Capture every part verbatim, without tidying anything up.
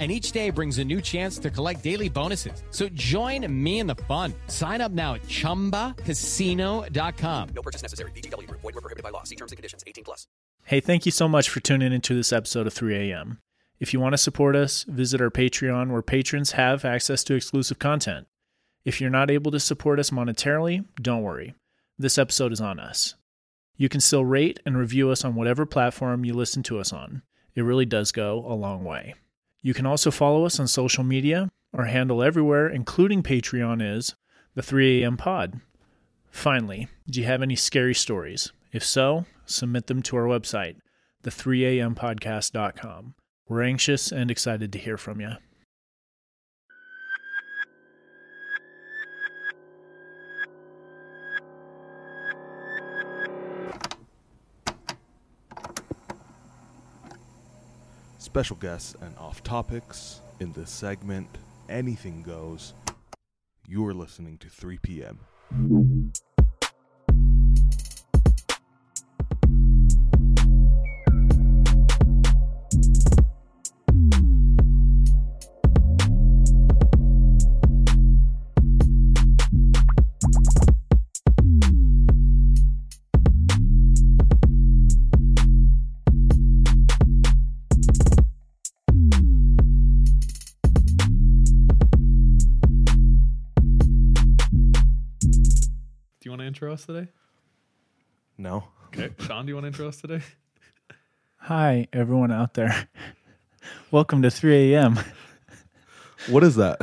And each day brings a new chance to collect daily bonuses. So join me in the fun. Sign up now at chumba casino dot com. No purchase necessary. V G W. Void where prohibited by law. See terms and conditions. eighteen plus. Hey, thank you so much for tuning into this episode of three A M. If you want to support us, visit our Patreon, where patrons have access to exclusive content. If you're not able to support us monetarily, don't worry. This episode is on us. You can still rate and review us on whatever platform you listen to us on. It really does go a long way. You can also follow us on social media. Our handle everywhere, including Patreon, is the three A M Pod. Finally, do you have any scary stories? If so, submit them to our website, the three A M podcast dot com. We're anxious and excited to hear from you. Special guests and off-topics. In this segment, anything goes. You're listening to three P M. Intro us today? No. Okay. Sean, do you want to intro us today? Hi, everyone out there. Welcome to three A M. What is that?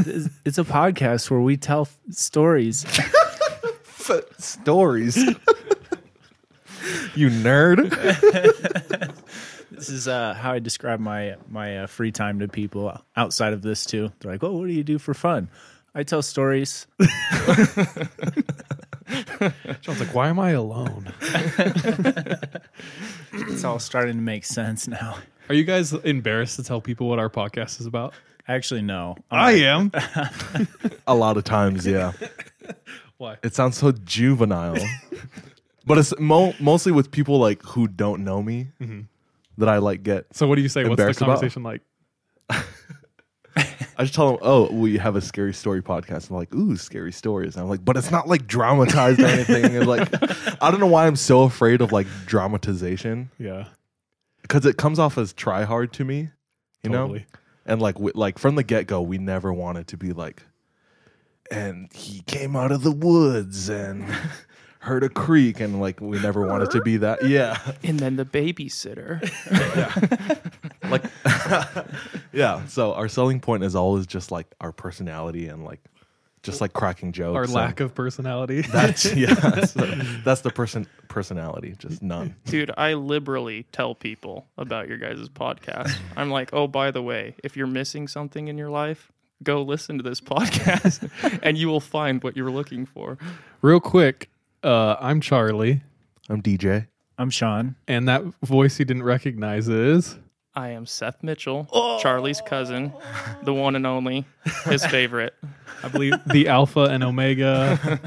It's, it's a podcast where we tell f- stories. f- stories? You nerd. This is uh, how I describe my, my uh, free time to people outside of this, too. They're like, oh, what do you do for fun? I tell stories. Sean's like, why am I alone? It's all starting to make sense now. Are you guys embarrassed to tell people what our podcast is about? Actually, no. I am. A lot of times, yeah. Why? It sounds so juvenile. But it's mo- mostly with people like who don't know me, mm-hmm, that I like get. So what do you say? What's the conversation about? Like? I just tell them, oh, we have a scary story podcast. I'm like, ooh, scary stories. And I'm like, but it's not like dramatized or anything. And like, I don't know why I'm so afraid of like dramatization. Yeah, because it comes off as try hard to me, you totally. know. And like, we, like from the get go, we never wanted to be like, and he came out of the woods and heard a creak, and like we never wanted to be that. Yeah, and then the babysitter. Yeah. Like, yeah, so our selling point is always just like our personality and like just like cracking jokes. Our lack of personality. That's, yeah, that's the, that's the person personality, just none. Dude, I liberally tell people about your guys' podcast. I'm like, oh, by the way, if you're missing something in your life, go listen to this podcast and you will find what you're looking for. Real quick, uh, I'm Charlie. I'm D J. I'm Sean. And that voice you didn't recognize is... I am Seth Mitchell, oh! Charlie's cousin, the one and only, his favorite. I believe the Alpha and Omega,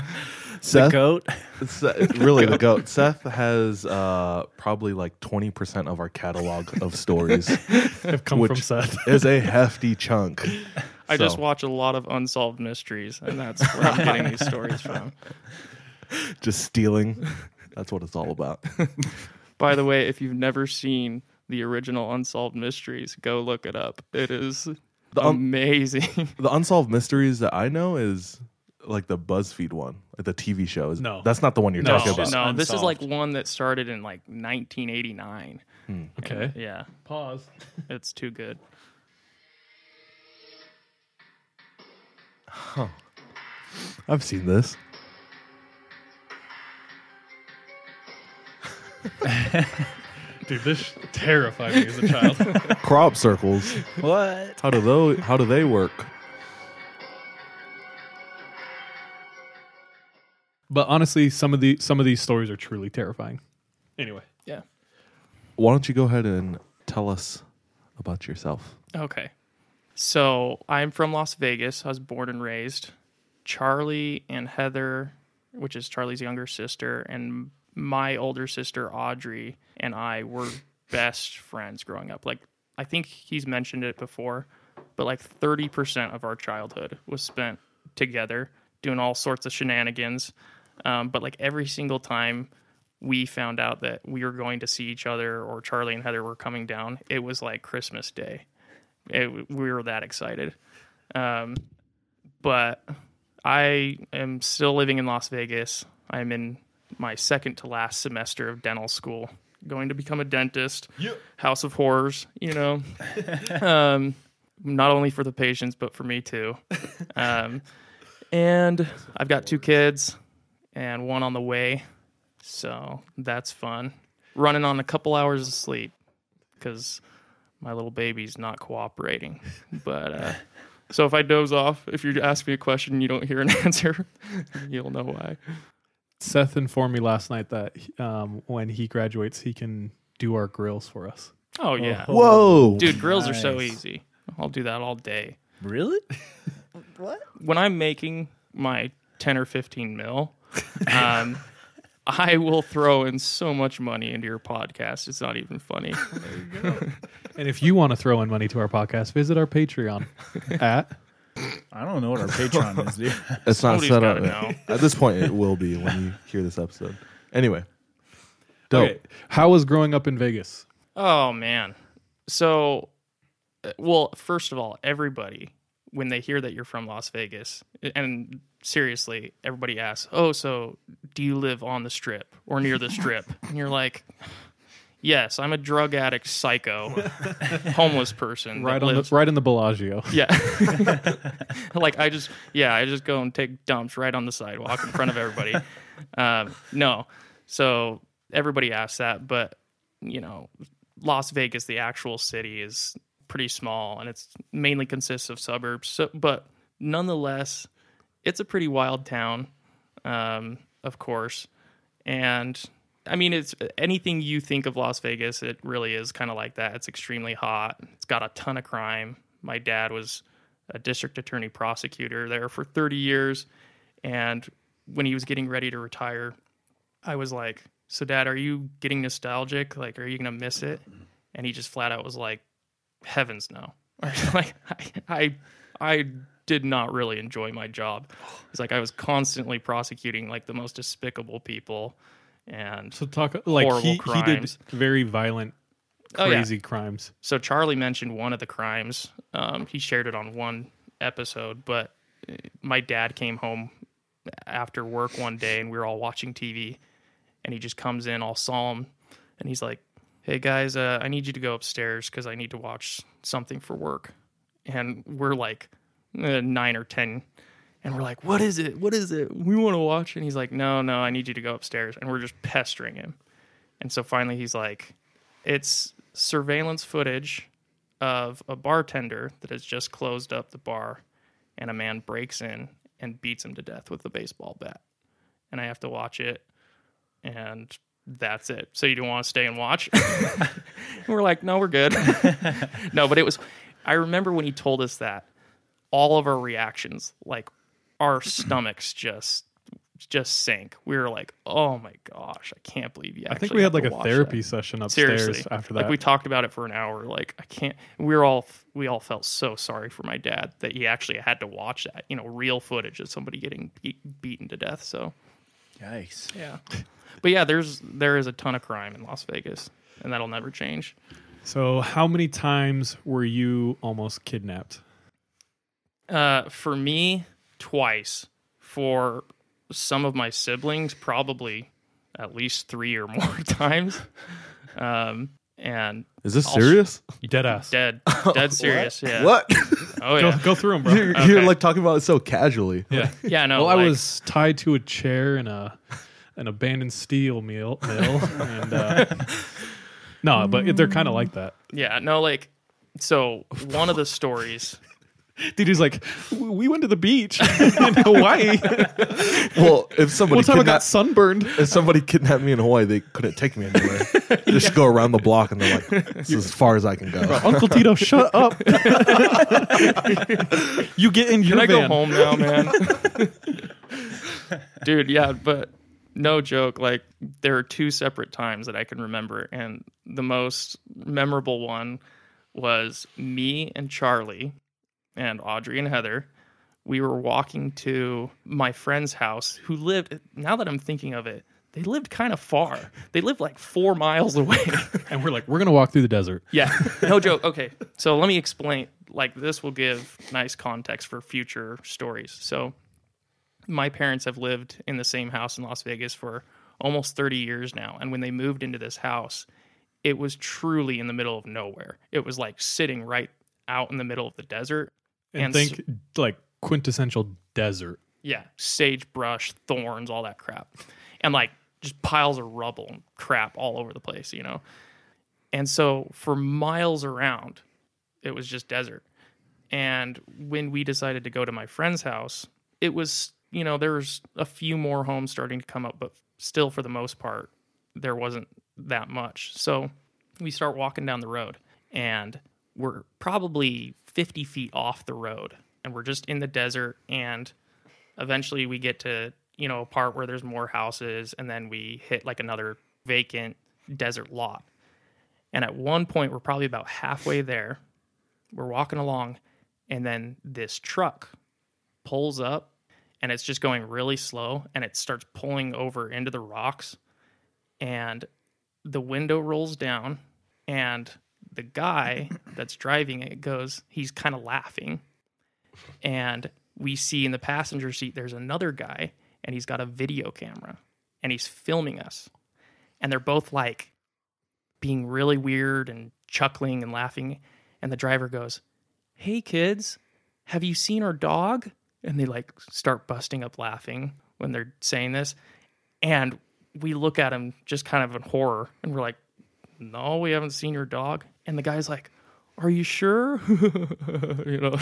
Seth, the goat. Seth, really, the goat. Seth has uh, probably like twenty percent of our catalog of stories have come which from Seth. Is a hefty chunk. I so. just watch a lot of Unsolved Mysteries, and that's where I'm getting these stories from. Just stealing. That's what it's all about. By the way, if you've never seen the original Unsolved Mysteries, go look it up. It is the un- amazing. The Unsolved Mysteries that I know is like the BuzzFeed one, like the T V show. No. That's not the one you're no. talking about. No, this is like one that started in like nineteen eighty-nine. Hmm. Okay. And, yeah. Pause. It's too good. Huh. I've seen this. Dude, this terrified me as a child. Crop circles. What? How do those? How do they work? But honestly, some of the some of these stories are truly terrifying. Anyway, yeah. Why don't you go ahead and tell us about yourself? Okay. So I'm from Las Vegas. I was born and raised. Charlie and Heather, which is Charlie's younger sister, and my older sister, Audrey, and I were best friends growing up. Like, I think he's mentioned it before, but like thirty percent of our childhood was spent together doing all sorts of shenanigans. Um, but like every single time we found out that we were going to see each other or Charlie and Heather were coming down, it was like Christmas Day. It, we were that excited. Um, but I am still living in Las Vegas. I'm in my second to last semester of dental school, going to become a dentist. Yep. House of Horrors, you know, um, not only for the patients, but for me too. Um, and I've got two kids and one on the way. So that's fun. Running on a couple hours of sleep because my little baby's not cooperating. But uh, so if I doze off, if you ask me a question and you don't hear an answer, you'll know why. Seth informed me last night that um, when he graduates, he can do our grills for us. Oh, yeah. Oh. Whoa. Dude, grills nice. Are so easy. I'll do that all day. Really? What? When I'm making my ten or fifteen mil, um, I will throw in so much money into your podcast. It's not even funny. There you go. And if you want to throw in money to our podcast, visit our Patreon at... I don't know what our Patreon is, dude. It's not Somebody's set up. Know. At this point, it will be when you hear this episode. Anyway. Dope. Okay. How was growing up in Vegas? Oh, man. So, well, first of all, everybody, when they hear that you're from Las Vegas, and... seriously, everybody asks, oh, so do you live on the Strip or near the Strip? And you're like, yes, I'm a drug addict, psycho, homeless person. Right on lives. The, right in the Bellagio. Yeah. Like I just, yeah, I just go and take dumps right on the sidewalk in front of everybody. Um, no. So everybody asks that, but you know, Las Vegas, the actual city, is pretty small and it's mainly consists of suburbs. So, but nonetheless, it's a pretty wild town, um, of course. And, I mean, it's anything you think of Las Vegas, it really is kind of like that. It's extremely hot. It's got a ton of crime. My dad was a district attorney prosecutor there for thirty years. And when he was getting ready to retire, I was like, so, Dad, are you getting nostalgic? Like, are you going to miss it? And he just flat out was like, heavens no. Like, I... I, I did not really enjoy my job. It's like I was constantly prosecuting like the most despicable people and so talk like he, he did very violent, crazy oh, yeah. crimes. So Charlie mentioned one of the crimes. Um, he shared it on one episode, but my dad came home after work one day and we were all watching T V and he just comes in all solemn and he's like, hey guys, uh, I need you to go upstairs because I need to watch something for work. And we're like, nine or ten, and we're like, what is it? What is it? We want to watch. And he's like, no, no, I need you to go upstairs. And we're just pestering him. And so finally he's like, it's surveillance footage of a bartender that has just closed up the bar, and a man breaks in and beats him to death with a baseball bat. And I have to watch it, and that's it. So you don't want to stay and watch? And we're like, no, we're good. No, but it was, I remember when he told us that, all of our reactions, like our stomachs just just sank. We were like, oh my gosh, I can't believe you actually I think we had like a therapy that. session upstairs Seriously. After that. Like we talked about it for an hour. Like I can't, we were all, we all felt so sorry for my dad that he actually had to watch that, you know, real footage of somebody getting be- beaten to death. So yikes. Yeah. But yeah, there's, there is a ton of crime in Las Vegas and that'll never change. So how many times were you almost kidnapped? Uh, for me, twice. For some of my siblings, probably at least three or more times. Um, and is this I'll serious? Sh- dead ass. Dead. Dead serious. What? Yeah. What? Oh yeah. Go, go through them, bro. You're, okay. You're like talking about it so casually. Yeah. Yeah. No. Well, like, I was tied to a chair in a an abandoned steel mill. mill and uh, no, but they're kind of like that. Yeah. No. Like so, one of the stories. Dude, he's like, we went to the beach in Hawaii. Well, if somebody one time kidnapped, I got sunburned. If somebody kidnapped me in Hawaii, they couldn't take me anywhere. They just yeah. go around the block, and they're like, this is as far as I can go. Bro, Uncle Tito, shut up. You get in your van. Can I go home now, man? Dude, yeah, but no joke. Like, there are two separate times that I can remember, and the most memorable one was me and Charlie and Audrey and Heather. We were walking to my friend's house who lived, now that I'm thinking of it, they lived kind of far. They lived like four miles away. And we're like, we're going to walk through the desert. Yeah, no joke. Okay, so let me explain. Like, this will give nice context for future stories. So my parents have lived in the same house in Las Vegas for almost thirty years now. And when they moved into this house, it was truly in the middle of nowhere. It was like sitting right out in the middle of the desert. And, and think like quintessential desert. Yeah, sagebrush, thorns, all that crap. And like just piles of rubble and crap all over the place, you know? And so for miles around, it was just desert. And when we decided to go to my friend's house, it was, you know, there's a few more homes starting to come up, but still for the most part, there wasn't that much. So we start walking down the road, and we're probably fifty feet off the road, and we're just in the desert, and eventually we get to, you know, a part where there's more houses, and then we hit like another vacant desert lot. And at one point, we're probably about halfway there, we're walking along, and then this truck pulls up, and it's just going really slow, and it starts pulling over into the rocks, and the window rolls down, and the guy that's driving it goes, he's kind of laughing. And we see in the passenger seat, there's another guy, and he's got a video camera, and he's filming us. And they're both like being really weird and chuckling and laughing. And the driver goes, "Hey kids, have you seen our dog?" And they like start busting up laughing when they're saying this. And we look at him just kind of in horror, and we're like, "No, we haven't seen your dog." And the guy's like, "Are you sure?" You know,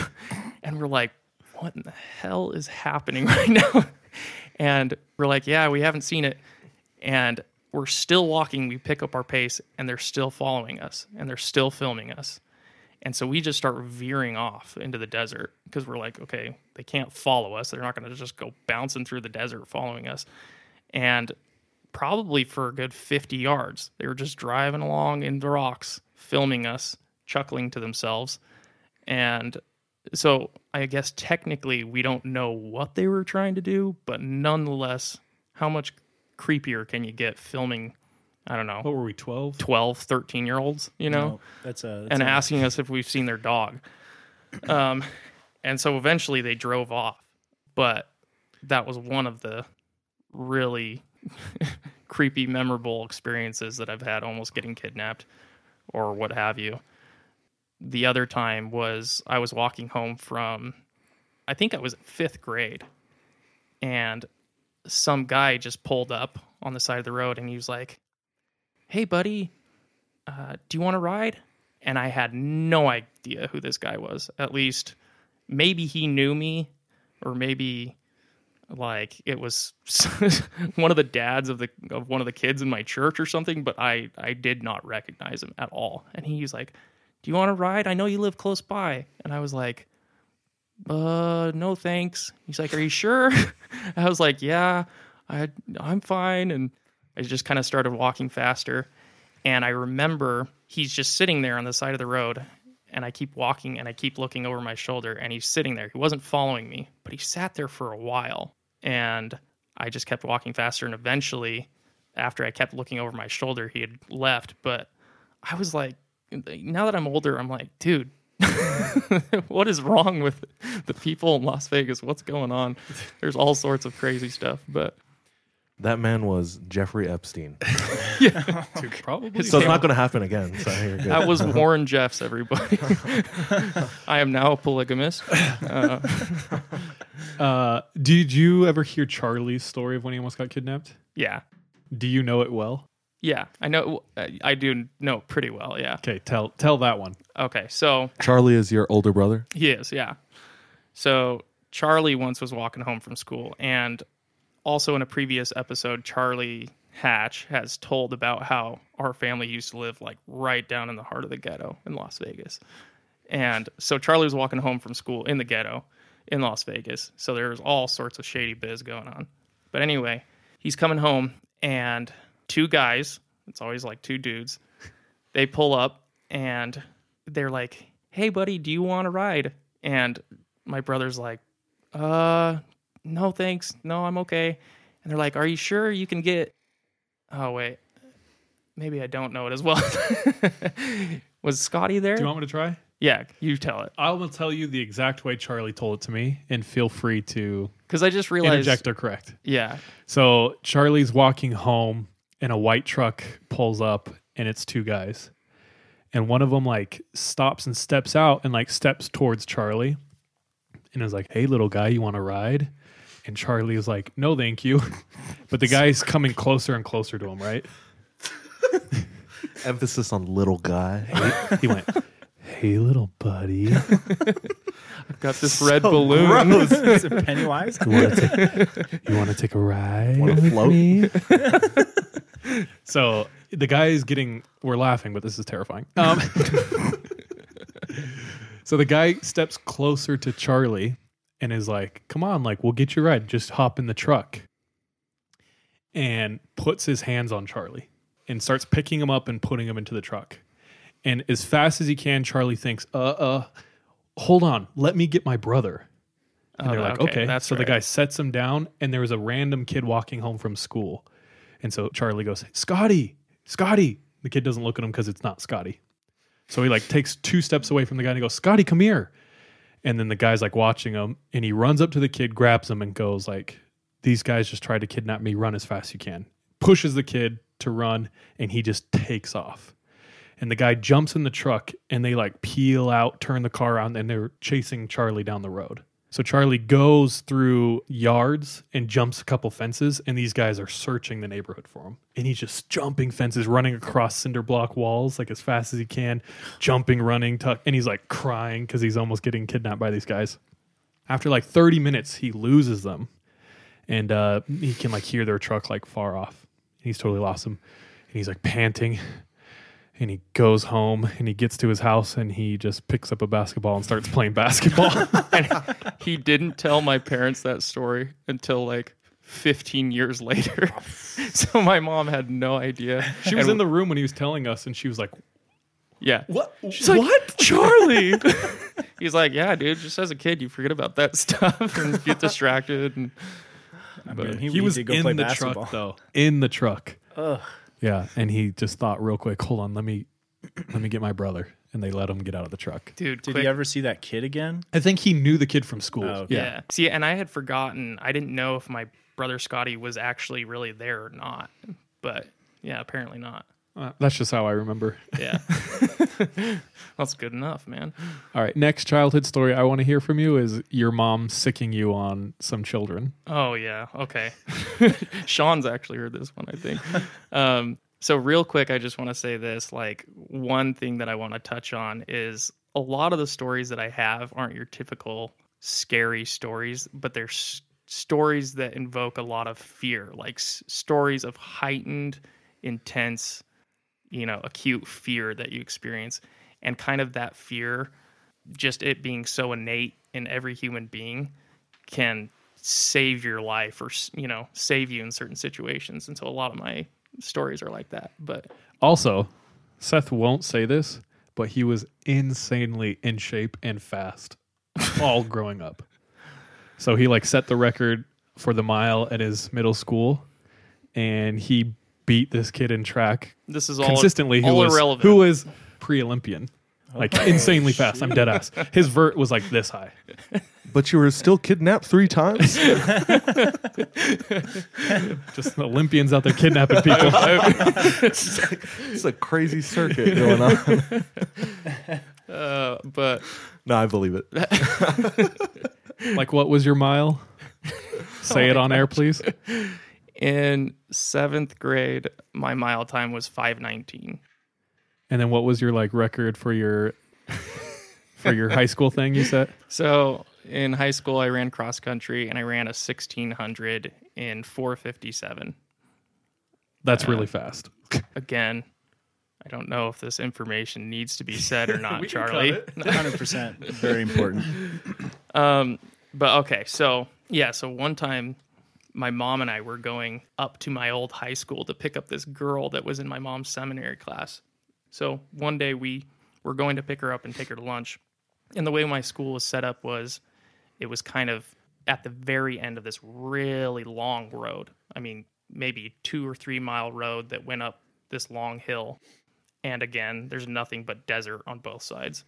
and we're like, "What in the hell is happening right now?" And we're like, "Yeah, we haven't seen it." And we're still walking. We pick up our pace, and they're still following us, and they're still filming us. And so we just start veering off into the desert, because we're like, okay, they can't follow us. They're not going to just go bouncing through the desert following us. And probably for a good fifty yards, they were just driving along in the rocks, filming us, chuckling to themselves. And so I guess technically we don't know what they were trying to do, but nonetheless, how much creepier can you get filming, I don't know. What were we, twelve? twelve, thirteen-year-olds, you know? No, that's a, that's and a... asking us if we've seen their dog. Um, and so eventually they drove off. But that was one of the really creepy, memorable experiences that I've had, almost getting kidnapped or what have you. The other time was I was walking home from, I think I was fifth grade, and some guy just pulled up on the side of the road, and he was like, "Hey buddy, uh, do you want to ride?" And I had no idea who this guy was. At least maybe he knew me, or maybe like it was one of the dads of the of one of the kids in my church or something, but I, I did not recognize him at all. And he was like, "Do you want to ride? I know you live close by." And I was like, uh, "No, thanks." He's like, "Are you sure?" I was like, "Yeah, I, I'm fine." And I just kind of started walking faster. And I remember he's just sitting there on the side of the road, and I keep walking, and I keep looking over my shoulder, and he's sitting there. He wasn't following me, but he sat there for a while. And I just kept walking faster, and eventually, after I kept looking over my shoulder, he had left. But I was like, now that I'm older, I'm like, dude, what is wrong with the people in Las Vegas? What's going on? There's all sorts of crazy stuff, but that man was Jeffrey Epstein. Yeah, dude, probably. So it's not going to happen again. So you're good. That was Warren Jeffs, everybody. I am now a polygamist. Uh, uh, did you ever hear Charlie's story of when he almost got kidnapped? Yeah. Do you know it well? Yeah, I know. I do know pretty well, yeah. Okay, tell tell that one. Okay, so... Charlie is your older brother? He is, yeah. So Charlie once was walking home from school, and also in a previous episode, Charlie Hatch has told about how our family used to live like right down in the heart of the ghetto in Las Vegas. And so Charlie was walking home from school in the ghetto in Las Vegas, so there was all sorts of shady biz going on. But anyway, he's coming home, and... two guys, it's always like two dudes, they pull up and they're like, hey, buddy, do you want a ride? And my brother's like, uh, no, thanks. No, I'm okay. And they're like, are you sure you can get... Oh, wait. Maybe I don't know it as well. Was Scotty there? Do you want me to try? Yeah, you tell it. I will tell you the exact way Charlie told it to me, and feel free to... Because I just realized... interject or correct. Yeah. So Charlie's walking home, and a white truck pulls up, and it's two guys. And one of them, like, stops and steps out and, like, steps towards Charlie. And is like, hey, little guy, you want to ride? And Charlie is like, no, thank you. But the guy's coming closer and closer to him, right? Emphasis on little guy. Hey, he went, hey, little buddy. I've got this so red balloon. Is it Pennywise? You want to take, take a ride wanna with float? Me? So the guy is getting, we're laughing, but this is terrifying. Um, so the guy steps closer to Charlie and is like, come on, like, we'll get you a ride. Just hop in the truck. And puts his hands on Charlie and starts picking him up and putting him into the truck. And as fast as he can, Charlie thinks, uh, uh, hold on, let me get my brother. And oh, they're like, okay. okay. That's so right. The guy sets him down, and there was a random kid walking home from school. And so Charlie goes, Scotty, Scotty. The kid doesn't look at him because it's not Scotty. So he like takes two steps away from the guy and he goes, Scotty, come here. And then the guy's like watching him, and he runs up to the kid, grabs him, and goes like, these guys just tried to kidnap me. Run as fast as you can. Pushes the kid to run, and he just takes off. And the guy jumps in the truck, and they like peel out, turn the car around, and they're chasing Charlie down the road. So Charlie goes through yards and jumps a couple fences, and these guys are searching the neighborhood for him. And he's just jumping fences, running across cinder block walls like as fast as he can, jumping, running, tuck, and he's like crying because he's almost getting kidnapped by these guys. After like thirty minutes, he loses them, and uh, he can like hear their truck like far off. He's totally lost them, and he's like panting. And he goes home, and he gets to his house, and he just picks up a basketball and starts playing basketball. And he didn't tell my parents that story until like fifteen years later. So my mom had no idea. She was and in the room when he was telling us, and she was like, yeah. What? She's what? Like, Charlie? He's like, yeah, dude, just as a kid, you forget about that stuff and get distracted. And, I mean, he, he was in the basketball. truck, though. In the truck. Ugh. Yeah, and he just thought real quick, hold on, let me let me get my brother. And they let him get out of the truck. Dude, did quick. you ever see that kid again? I think he knew the kid from school. Oh, okay. yeah. yeah. See, and I had forgotten. I didn't know if my brother Scotty was actually really there or not. But, yeah, apparently not. Uh, that's just how I remember. Yeah. That's good enough, man. All right, next childhood story I want to hear from you is your mom sicking you on some children. Oh, yeah. Okay. Sean's actually heard this one, I think. Um, so real quick, I just want to say this. Like, one thing that I want to touch on is a lot of the stories that I have aren't your typical scary stories, but they're s- stories that invoke a lot of fear, like s- stories of heightened, intense, you know, acute fear that you experience, and kind of that fear, just it being so innate in every human being, can save your life or, you know, save you in certain situations. And so a lot of my stories are like that. But also, Seth won't say this, but he was insanely in shape and fast all growing up. So he like set the record for the mile at his middle school, and he beat this kid in track. This is all consistently all who irrelevant. Was, who was pre-Olympian, like oh, insanely shit. fast. I'm dead ass. His vert was like this high. But you were still kidnapped three times. Just Olympians out there kidnapping people. It's, like, it's a crazy circuit going on. Uh, but no, I believe it. Like, what was your mile? Say oh it on gosh. air, please. in seventh grade, my mile time was five nineteen. And then what was your like record for your for your high school thing you said? So in high school, I ran cross country and I ran a sixteen hundred in four fifty-seven. That's uh, really fast. Again, I don't know if this information needs to be said or not, Charlie. one hundred percent. Very important. Um, but okay, so yeah, so one time my mom and I were going up to my old high school to pick up this girl that was in my mom's seminary class. So one day we were going to pick her up and take her to lunch. And the way my school was set up was it was kind of at the very end of this really long road. I mean, maybe two or three mile road that went up this long hill. And again, there's nothing but desert on both sides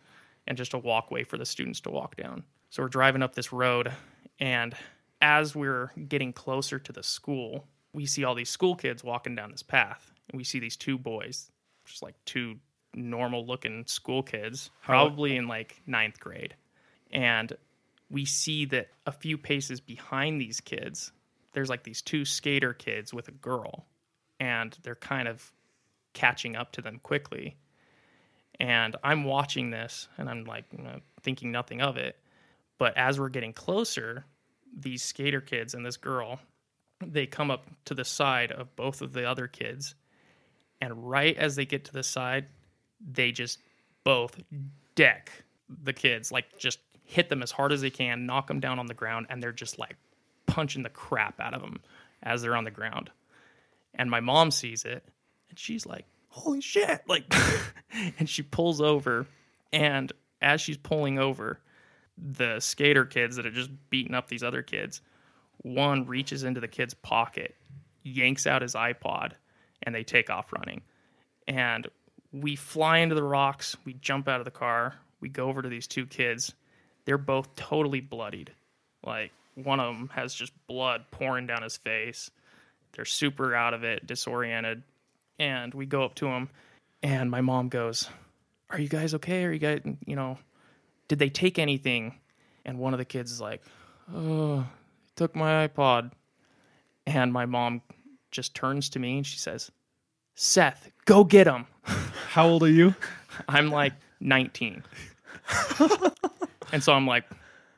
and just a walkway for the students to walk down. So we're driving up this road. And as we're getting closer to the school, we see all these school kids walking down this path. And we see these two boys. Just like two normal-looking school kids, probably in like ninth grade. And we see that a few paces behind these kids, there's like these two skater kids with a girl. And they're kind of catching up to them quickly. And I'm watching this, and I'm like, you know, thinking nothing of it. But as we're getting closer, these skater kids and this girl, they come up to the side of both of the other kids. And right as they get to the side, they just both deck the kids, like just hit them as hard as they can, knock them down on the ground, and they're just like punching the crap out of them as they're on the ground. And my mom sees it, and she's like, holy shit! Like, and she pulls over, and as she's pulling over, the skater kids that are just beating up these other kids, one reaches into the kid's pocket, yanks out his iPod, and they take off running. And we fly into the rocks. We jump out of the car. We go over to these two kids. They're both totally bloodied. Like, one of them has just blood pouring down his face. They're super out of it, disoriented. And we go up to them, and my mom goes, are you guys okay? Are you guys, you know, did they take anything? And one of the kids is like, oh, they took my iPod. And my mom just turns to me and she says, Seth, go get him. How old are you? I'm like nineteen. And so I'm like,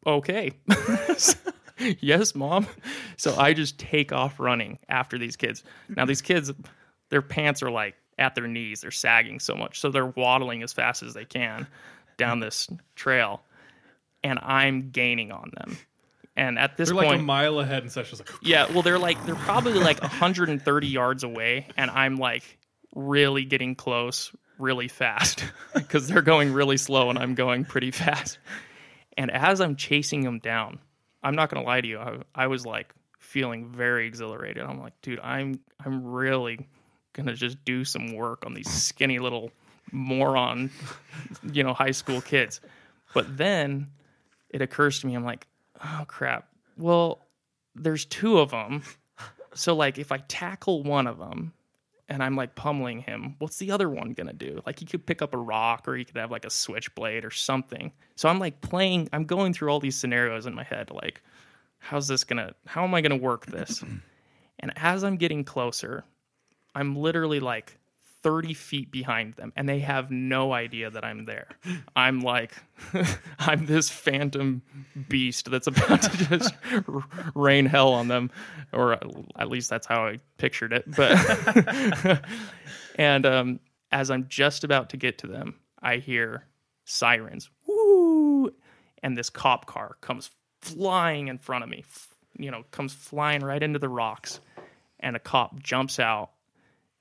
okay. Yes, mom. So I just take off running after these kids. Now these kids, their pants are like at their knees. They're sagging so much. So they're waddling as fast as they can down this trail. And I'm gaining on them. And at this they're point, they're like a mile ahead, and Seth's just like, yeah, well, they're like, they're probably like one hundred thirty yards away, and I'm like really getting close really fast because they're going really slow and I'm going pretty fast. And as I'm chasing them down, I'm not going to lie to you, I, I was like feeling very exhilarated. I'm like, dude, I'm, I'm really going to just do some work on these skinny little moron, you know, high school kids. But then it occurs to me, I'm like, oh, crap. Well, there's two of them. So, like, if I tackle one of them and I'm, like, pummeling him, what's the other one going to do? Like, he could pick up a rock or he could have, like, a switchblade or something. So I'm, like, playing. I'm going through all these scenarios in my head. Like, how's this going to, how am I going to work this? And as I'm getting closer, I'm literally, like, thirty feet behind them, and they have no idea that I'm there. I'm like, I'm this phantom beast that's about to just rain hell on them, or at least that's how I pictured it. But and um, as I'm just about to get to them, I hear sirens, woo, and this cop car comes flying in front of me. You know, comes flying right into the rocks, and a cop jumps out.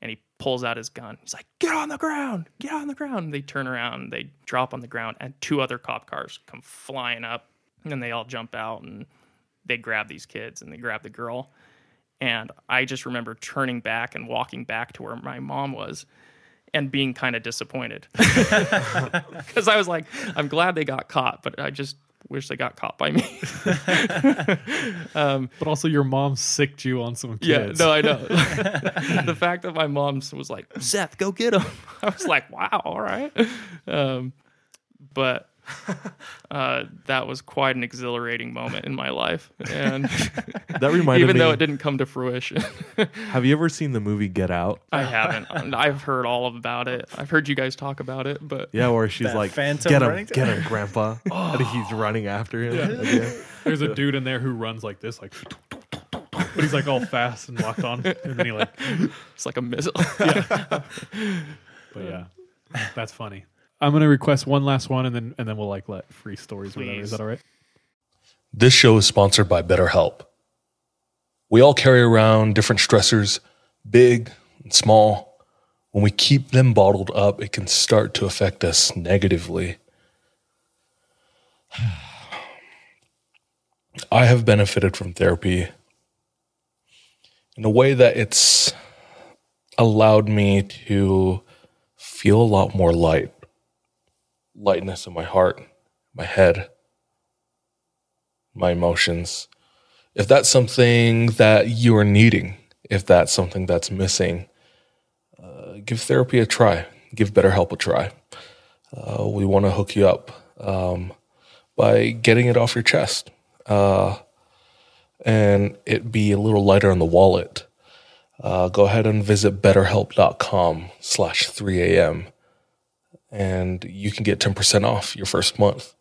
And he pulls out his gun. He's like, get on the ground, get on the ground. And they turn around, they drop on the ground, and two other cop cars come flying up. And then they all jump out, and they grab these kids, and they grab the girl. And I just remember turning back and walking back to where my mom was and being kind of disappointed. Because I was like, I'm glad they got caught, but I just wish they got caught by me. um, but also your mom sicked you on some kids. Yeah, no, I know. The fact that my mom was like, Seth, go get him. I was like, wow, all right. Um, but uh, that was quite an exhilarating moment in my life. And that reminded even me, though it didn't come to fruition. Have you ever seen the movie Get Out? I haven't. I've heard all about it. I've heard you guys talk about it, but yeah, where she's like, "Phantom, get him, get him, Grandpa!" Oh. And he's running after him. Yeah. Like, yeah. There's a dude in there who runs like this, like. But he's like all fast and locked on, and then he like it's like a missile. Yeah. But yeah, that's funny. I'm gonna request one last one, and then and then we'll like let free stories. Please. Or whatever. Is that all right? This show is sponsored by BetterHelp. We all carry around different stressors, big and small. When we keep them bottled up, it can start to affect us negatively. I have benefited from therapy in a way that it's allowed me to feel a lot more light. Lightness in my heart, my head, my emotions. If that's something that you are needing, if that's something that's missing, uh, give therapy a try. Give BetterHelp a try. Uh, we want to hook you up um, by getting it off your chest. Uh, and it be a little lighter on the wallet. Uh, go ahead and visit betterhelp dot com slash three a m and you can get ten percent off your first month.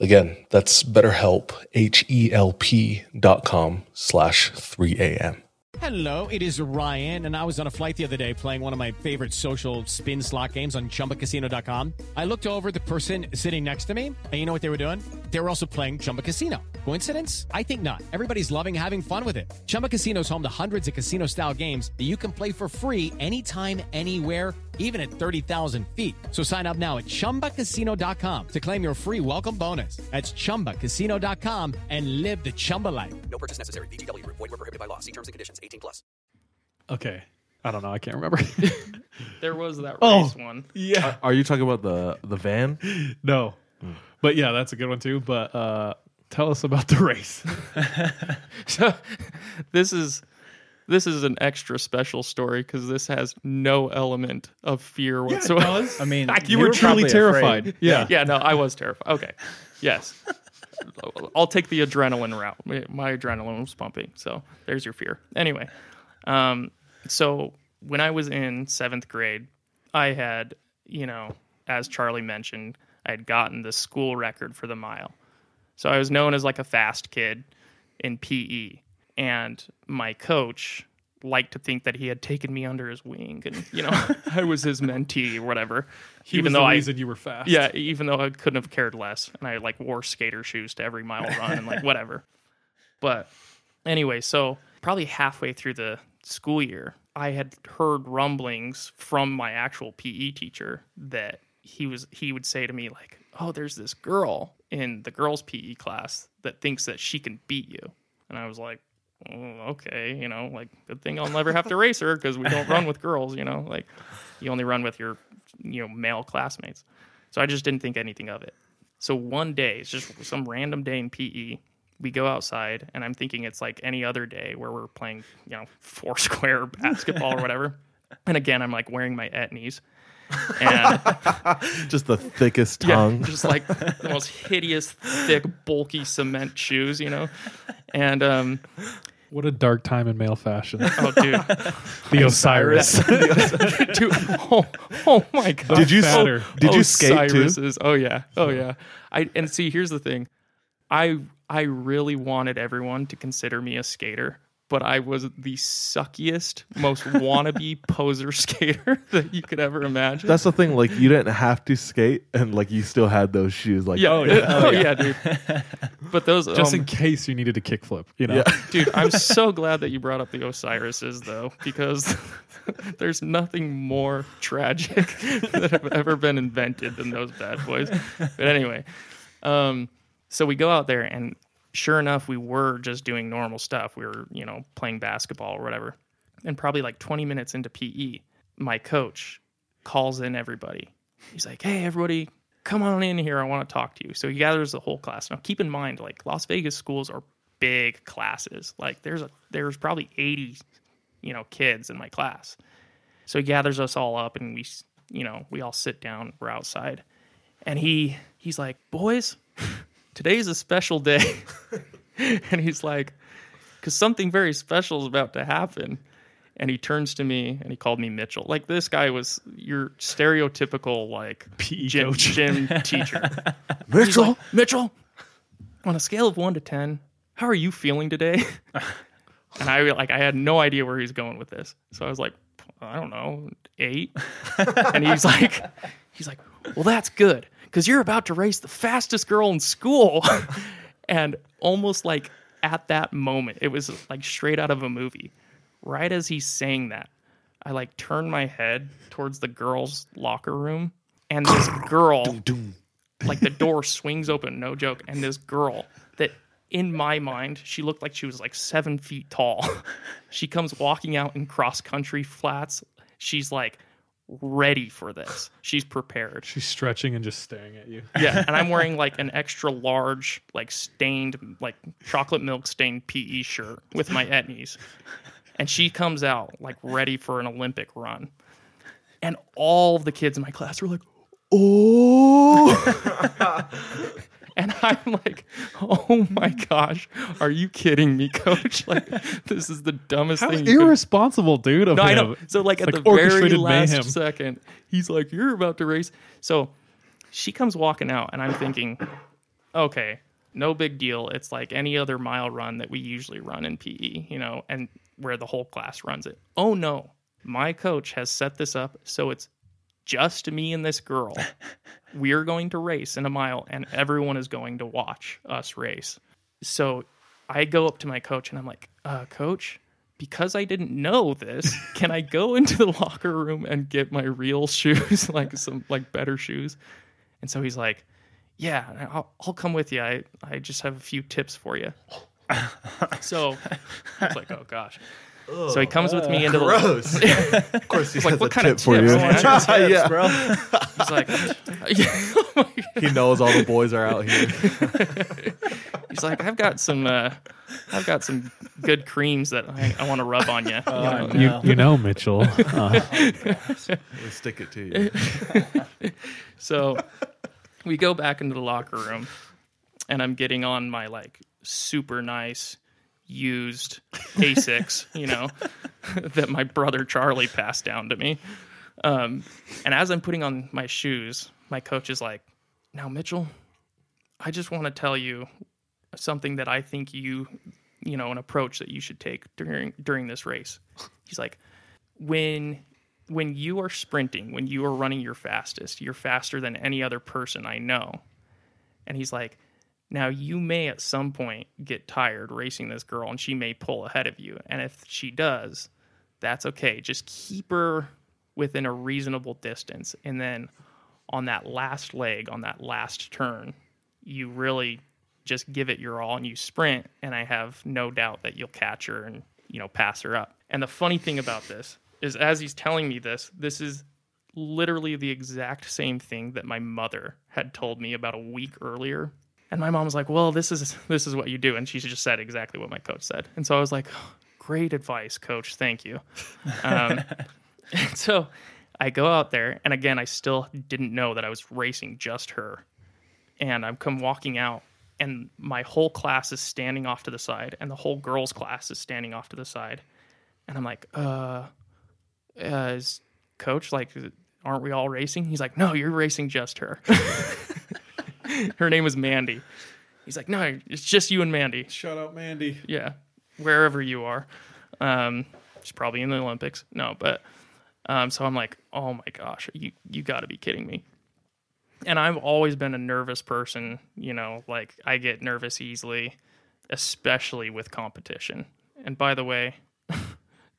Again, that's BetterHelp, H E L P dot com slash 3AM. Hello, it is Ryan, and I was on a flight the other day playing one of my favorite social spin slot games on chumba casino dot com. I looked over at the person sitting next to me, and you know what they were doing? They were also playing Chumba Casino. Coincidence? I think not. Everybody's loving having fun with it. Chumba Casino is home to hundreds of casino-style games that you can play for free anytime, anywhere, even at thirty thousand feet. So sign up now at chumba casino dot com to claim your free welcome bonus. That's chumba casino dot com and live the Chumba life. No purchase necessary. V G W. Void where prohibited by law. See terms and conditions. eighteen plus. Okay. I don't know. I can't remember. There was that race oh, one. Yeah. Are, are you talking about the, the van? No. Mm. But yeah, that's a good one too. But uh, tell us about the race. So this is... This is an extra special story because this has no element of fear whatsoever. Yeah, it does. I mean, like, you, you were, were truly terrified. Afraid. Yeah. Yeah, no, I was terrified. Okay. Yes. I'll take the adrenaline route. My adrenaline was pumping. So there's your fear. Anyway, um, so when I was in seventh grade, I had, you know, as Charlie mentioned, I had gotten the school record for the mile. So I was known as like a fast kid in P E. And my coach liked to think that he had taken me under his wing, and you know, I was his mentee or whatever. He even was though the reason I, you were fast. Yeah, even though I couldn't have cared less, and I like wore skater shoes to every mile run and like whatever. But anyway, so probably halfway through the school year, I had heard rumblings from my actual P E teacher that he was he would say to me like, "Oh, there's this girl in the girls' P E class that thinks that she can beat you," and I was like, okay, you know, like, good thing I'll never have to race her because we don't run with girls, you know, like, you only run with your, you know, male classmates. So I just didn't think anything of it. So one day, it's just some random day in P E, we go outside, and I'm thinking it's like any other day where we're playing, you know, four square basketball or whatever. And again, I'm like wearing my Etnies. And just the thickest tongue. Yeah, just like the most hideous, thick, bulky cement shoes, you know? And, um, what a dark time in male fashion. Oh, dude. The Osiris. Dude, oh, oh, my God. Did you, oh, did you skate, too? Is, oh, yeah. Oh, yeah. I And see, here's the thing. I I really wanted everyone to consider me a skater, but I was the suckiest, most wannabe poser skater that you could ever imagine. That's the thing. Like, you didn't have to skate, and, like, you still had those shoes. Like, yeah, oh, yeah. Oh, yeah, dude. But those just um, in case you needed a kickflip, you know. Yeah. Dude, I'm so glad that you brought up the Osirises though, because there's nothing more tragic that have ever been invented than those bad boys. But anyway, um, so we go out there, and sure enough, we were just doing normal stuff. We were, you know, playing basketball or whatever. And probably like twenty minutes into P E, my coach calls in everybody. He's like, "Hey, everybody, come on in here. I want to talk to you." So he gathers the whole class. Now, keep in mind, like, Las Vegas schools are big classes. Like, there's a there's probably eighty, you know, kids in my class. So he gathers us all up, and we, you know, we all sit down. We're outside, And he he's like, boys, today's a special day. And he's like, because something very special is about to happen. And he turns to me and he called me Mitchell. Like, this guy was your stereotypical, like, gym, gym teacher. Mitchell? Like, Mitchell? On a scale of one to ten, how are you feeling today? And I like I had no idea where he was going with this. So I was like, I don't know, eight. And he's like, he's like, well, that's good, because you're about to race the fastest girl in school. And almost like at that moment, it was like straight out of a movie. Right as he's saying that, I like turn my head towards the girls' locker room, and this girl, like the door swings open, no joke, and this girl that in my mind, she looked like she was like seven feet tall. She comes walking out in cross-country flats. She's like ready for this. She's prepared. She's stretching and just staring at you. Yeah, and I'm wearing like an extra large, like stained, like chocolate milk stained P E shirt with my Etnies. And she comes out like ready for an Olympic run. And all the kids in my class were like, oh. And I'm like, oh my gosh, are you kidding me, coach? Like, this is the dumbest How thing. You irresponsible, could... dude. Of no, him. I know. So, like, it's at like the very last mayhem. second, he's like, you're about to race. So she comes walking out, and I'm thinking, okay, no big deal. It's like any other mile run that we usually run in P E, you know, and where the whole class runs it. Oh no, my coach has set this up so it's just me and this girl. We're going to race in a mile, and everyone is going to watch us race. So I go up to my coach, and I'm like, uh, coach, because I didn't know this, can I go into the locker room and get my real shoes, like some like better shoes? And so he's like, yeah, I'll, I'll come with you. I, I just have a few tips for you. So I was like, oh gosh. Ugh, so he comes uh, with me into gross. the gross. Of course, he's like, "What kind of tips for you?" Tips, yeah, bro. He's like, oh he knows all the boys are out here. He's like, "I've got some, uh, I've got some good creams that I, I want to rub on you." Uh, you, know. you, you know, Mitchell. Uh. We'll stick it to you. So we go back into the locker room, and I'm getting on my like super nice used Asics, you know, that my brother Charlie passed down to me. Um, and as I'm putting on my shoes, my coach is like, now, Mitchell, I just want to tell you something that I think you, you know, an approach that you should take during during this race. He's like, when when you are sprinting, when you are running your fastest, you're faster than any other person I know. And he's like, now, you may at some point get tired racing this girl, and she may pull ahead of you. And if she does, that's okay. Just keep her within a reasonable distance. And then on that last leg, on that last turn, you really just give it your all and you sprint. And I have no doubt that you'll catch her and, you know, pass her up. And the funny thing about this is, as he's telling me this, this is literally the exact same thing that my mother had told me about a week earlier. And my mom was like, well, this is this is what you do. And she just said exactly what my coach said. And so I was like, oh, great advice, coach. Thank you. Um, and so I go out there. And again, I still didn't know that I was racing just her. And I'm come walking out. And my whole class is standing off to the side. And the whole girls' class is standing off to the side. And I'm like, uh, uh is coach, like, aren't we all racing? He's like, no, you're racing just her. Her name was Mandy. He's like, no, it's just you and Mandy. Shout out Mandy. Yeah, wherever you are. Um, she's probably in the Olympics. No, but um, so I'm like, oh my gosh, you you got to be kidding me. And I've always been a nervous person. You know, like I get nervous easily, especially with competition. And by the way,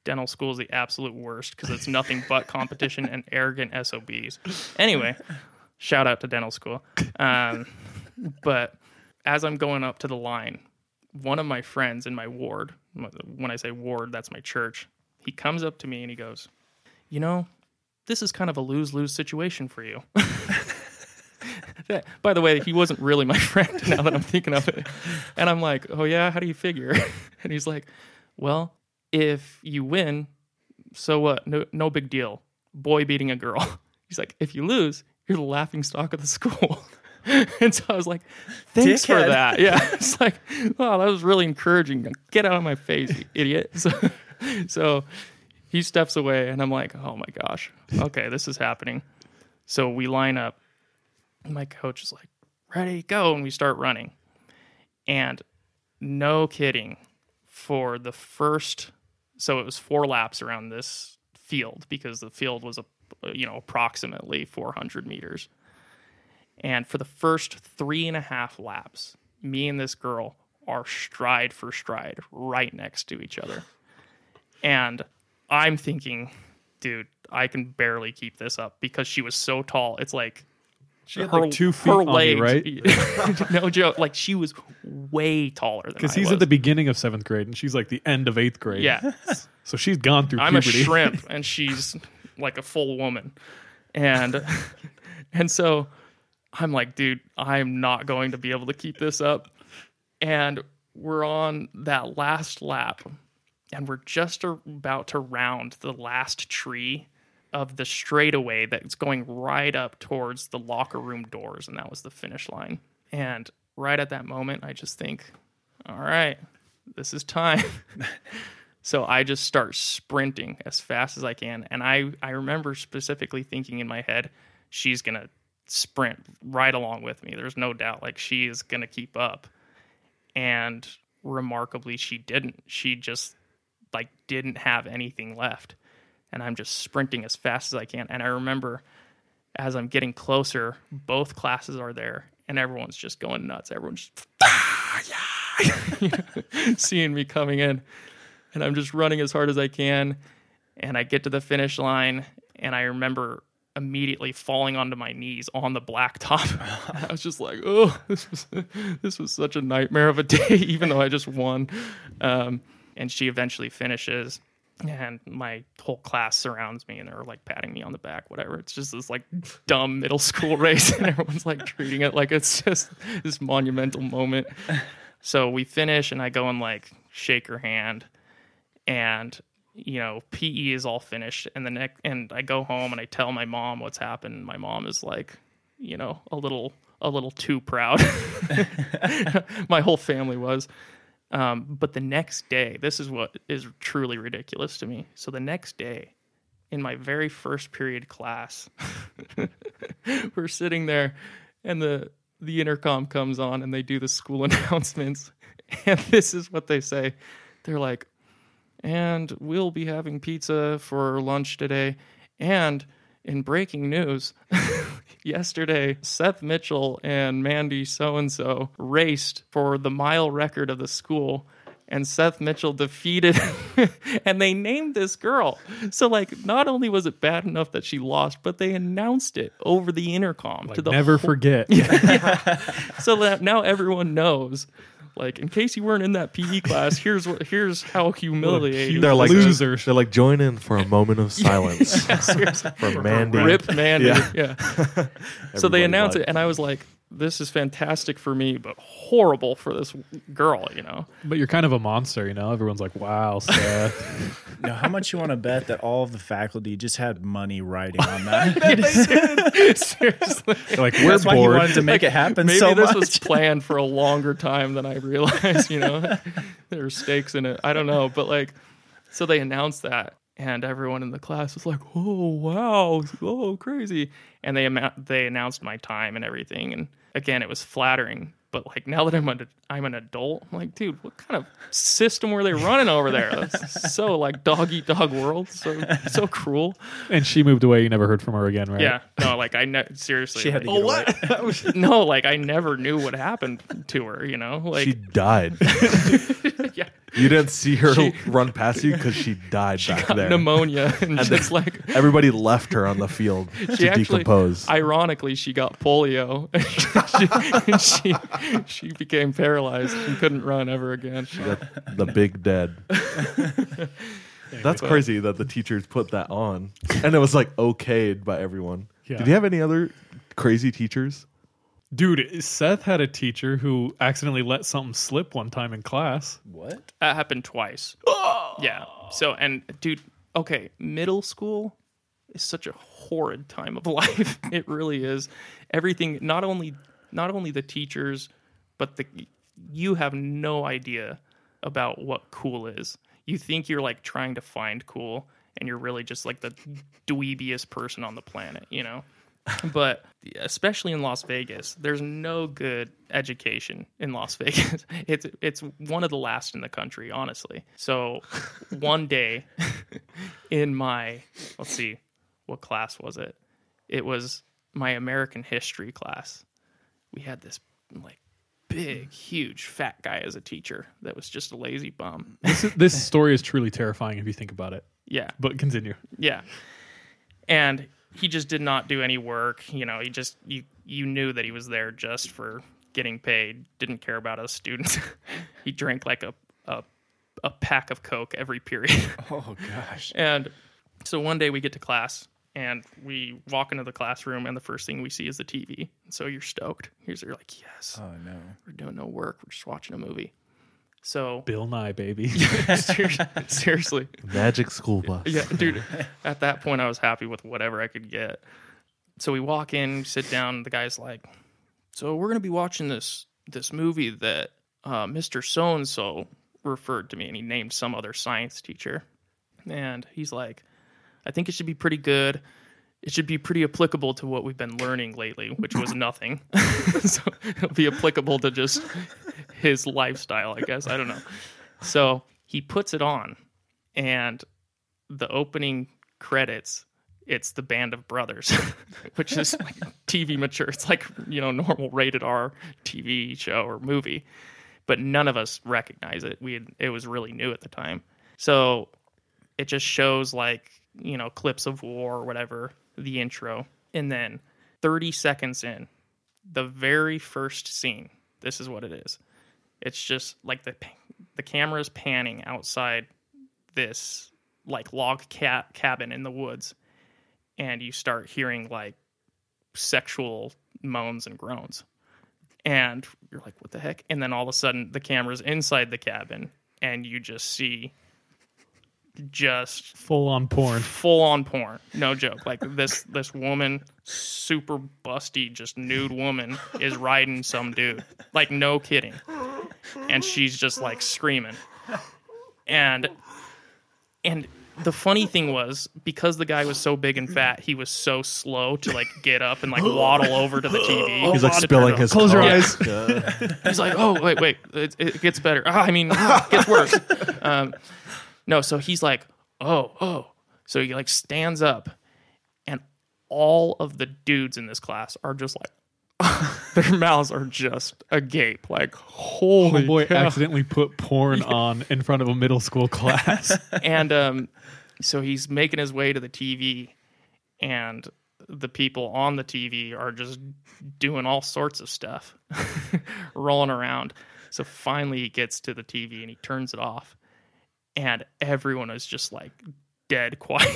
dental school is the absolute worst because it's nothing but competition and arrogant S O Bs. Anyway. Shout out to dental school. Um, but as I'm going up to the line, one of my friends in my ward, when I say ward, that's my church, he comes up to me and he goes, you know, this is kind of a lose-lose situation for you. By the way, he wasn't really my friend now that I'm thinking of it. And I'm like, oh yeah, how do you figure? And he's like, well, if you win, so what? No, no big deal. Boy beating a girl. He's like, if you lose, you're the laughing stock of the school. And so I was like, thanks Dickhead. for that. Yeah. It's like, wow, that was really encouraging. Get out of my face, you idiot. So, so he steps away, and I'm like, oh my gosh. Okay, this is happening. So we line up. And my coach is like, ready, go. And we start running. And no kidding, for the first, so it was four laps around this field, because the field was, a, you know, approximately four hundred meters. And for the first three and a half laps, me and this girl are stride for stride right next to each other. And I'm thinking, dude, I can barely keep this up, because she was so tall. It's like she had her, like two feet her legs, on you, right? No joke. Like, she was way taller than me. Because he's was. at the beginning of seventh grade, and she's like the end of eighth grade. Yeah. So she's gone through I'm puberty. I'm a shrimp, and she's like a full woman. And and so... I'm like, dude, I'm not going to be able to keep this up. And we're on that last lap, and we're just about to round the last tree of the straightaway that's going right up towards the locker room doors, and that was the finish line. And right at that moment, I just think, all right, this is time. So I just start sprinting as fast as I can. And I, I remember specifically thinking in my head, she's going to sprint right along with me. There's no doubt, like, she is gonna keep up. And remarkably, she didn't. She just, like, didn't have anything left. And I'm just sprinting as fast as I can. And I remember, as I'm getting closer, both classes are there, and everyone's just going nuts. Everyone's just ah, yeah! you know, seeing me coming in, and I'm just running as hard as I can. And I get to the finish line, and I remember immediately falling onto my knees on the blacktop. I was just like, oh, this was this was such a nightmare of a day, even though I just won. Um, and she eventually finishes, and my whole class surrounds me, and they're like patting me on the back, whatever. It's just this like dumb middle school race, and everyone's like treating it like it's just this monumental moment. So we finish, and I go and like shake her hand, and you know, P E is all finished, and the next, and I go home and I tell my mom what's happened. My mom is like, you know, a little, a little too proud. My whole family was. Um, but the next day, this is what is truly ridiculous to me. So the next day, in my very first period class, we're sitting there, and the the intercom comes on, and they do the school announcements, and this is what they say. They're like, and we'll be having pizza for lunch today. And in breaking news, yesterday, Seth Mitchell and Mandy so-and-so raced for the mile record of the school. And Seth Mitchell defeated, and they named this girl. So, like, not only was it bad enough that she lost, but they announced it over the intercom. Like, to the never whole... forget. Yeah, yeah. So that now everyone knows. Like, in case you weren't in that P E class, here's what, here's how humiliating. They're like losers. They're like, join in for a moment of silence. Yeah, seriously. For Mandy. Rip Mandy. Yeah. Yeah. So they announce it, and I was like, this is fantastic for me, but horrible for this girl, you know. But you're kind of a monster, you know. Everyone's like, wow, Seth. Now, how much you want to bet that all of the faculty just had money riding on that? Did. Seriously. They're like, we're That's bored. Why you wanted to make like, it happen maybe so much. Maybe this was planned for a longer time than I realized, you know. There were stakes in it. I don't know. But, like, so they announced that. And everyone in the class was like, oh, wow, oh, crazy. And they am- they announced my time and everything. And again, it was flattering. But like, now that I'm, a, I'm an adult, I'm like, dude, what kind of system were they running over there? That's so like dog-eat-dog world. So so cruel. And she moved away. You never heard from her again, right? Yeah. No, like I ne- seriously. She had like, to get oh, away. What? No, like I never knew what happened to her, you know? Like, she died. Yeah. You didn't see her she, run past you because she died she back got there. Pneumonia, and, and just like everybody left her on the field to actually, decompose. Ironically, she got polio, and she, and she she became paralyzed and couldn't run ever again. She got the big dead. That's but, crazy that the teachers put that on, and it was like okayed by everyone. Yeah. Did you have any other crazy teachers? Dude, Seth had a teacher who accidentally let something slip one time in class. What? That happened twice. Oh! Yeah. So, and dude, okay, middle school, is such a horrid time of life. It really is. Everything, not only not only the teachers, but the you have no idea about what cool is. You think you're like trying to find cool, and you're really just like the dweebiest person on the planet, you know? But especially in Las Vegas, there's no good education in Las Vegas. It's it's one of the last in the country, honestly. So one day in my, let's see, what class was it? It was my American history class. We had this like big, huge, fat guy as a teacher that was just a lazy bum. This, is, this story is truly terrifying if you think about it. Yeah. But continue. Yeah. And he just did not do any work. You know, he just, you, you knew that he was there just for getting paid, didn't care about us students. He drank like a, a, a pack of Coke every period. Oh, gosh. And so one day we get to class and we walk into the classroom and the first thing we see is the T V. And so you're stoked. You're like, yes. Oh, no. We're doing no work. We're just watching a movie. So Bill Nye, baby. Seriously. Magic school bus. Yeah, dude. At that point, I was happy with whatever I could get. So we walk in, sit down. The guy's like, so we're going to be watching this this movie that uh, Mister So-and-so referred to me. And he named some other science teacher. And he's like, I think it should be pretty good. It should be pretty applicable to what we've been learning lately, which was nothing. So it'll be applicable to just his lifestyle, I guess. I don't know. So he puts it on, and the opening credits, it's the Band of Brothers, which is like T V mature. It's like, you know, normal rated R T V show or movie, but none of us recognize it. We had, it was really new at the time. So it just shows like, you know, clips of war or whatever, the intro. And then thirty seconds in, the very first scene, this is what it is. It's just like the the camera's panning outside this like log ca- cabin in the woods, and you start hearing like sexual moans and groans. And you're like, what the heck? And then all of a sudden the camera's inside the cabin and you just see just full on porn, full on porn, no joke. Like this, this woman, super busty, just nude woman, is riding some dude. Like no kidding, and she's just like screaming. And and the funny thing was, because the guy was so big and fat, he was so slow to like get up and like waddle over to the T V. He's like spilling his close your eyes. Yeah. He's like, oh wait, wait, it, it gets better. Ah, I mean, it gets worse. Um, No, so he's like, oh, oh. So he like stands up, and all of the dudes in this class are just like, their mouths are just agape. Like, holy oh boy, cow. Accidentally put porn yeah. on in front of a middle school class. And um, so he's making his way to the T V, and the people on the T V are just doing all sorts of stuff, rolling around. So finally he gets to the T V, and he turns it off. And everyone is just like dead quiet.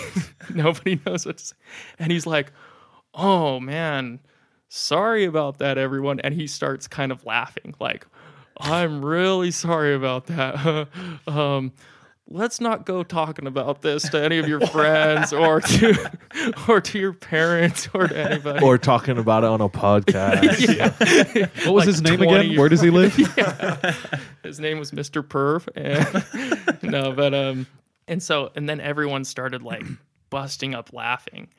Nobody knows what to say. And he's like, oh man, sorry about that, everyone. And he starts kind of laughing, like, I'm really sorry about that. um, let's not go talking about this to any of your friends or to or to your parents or to anybody. Or talking about it on a podcast. Yeah. What was like his name again? Years. Where does he live? Yeah. His name was Mister Perv. And, no, but um, and so and then everyone started like busting up laughing.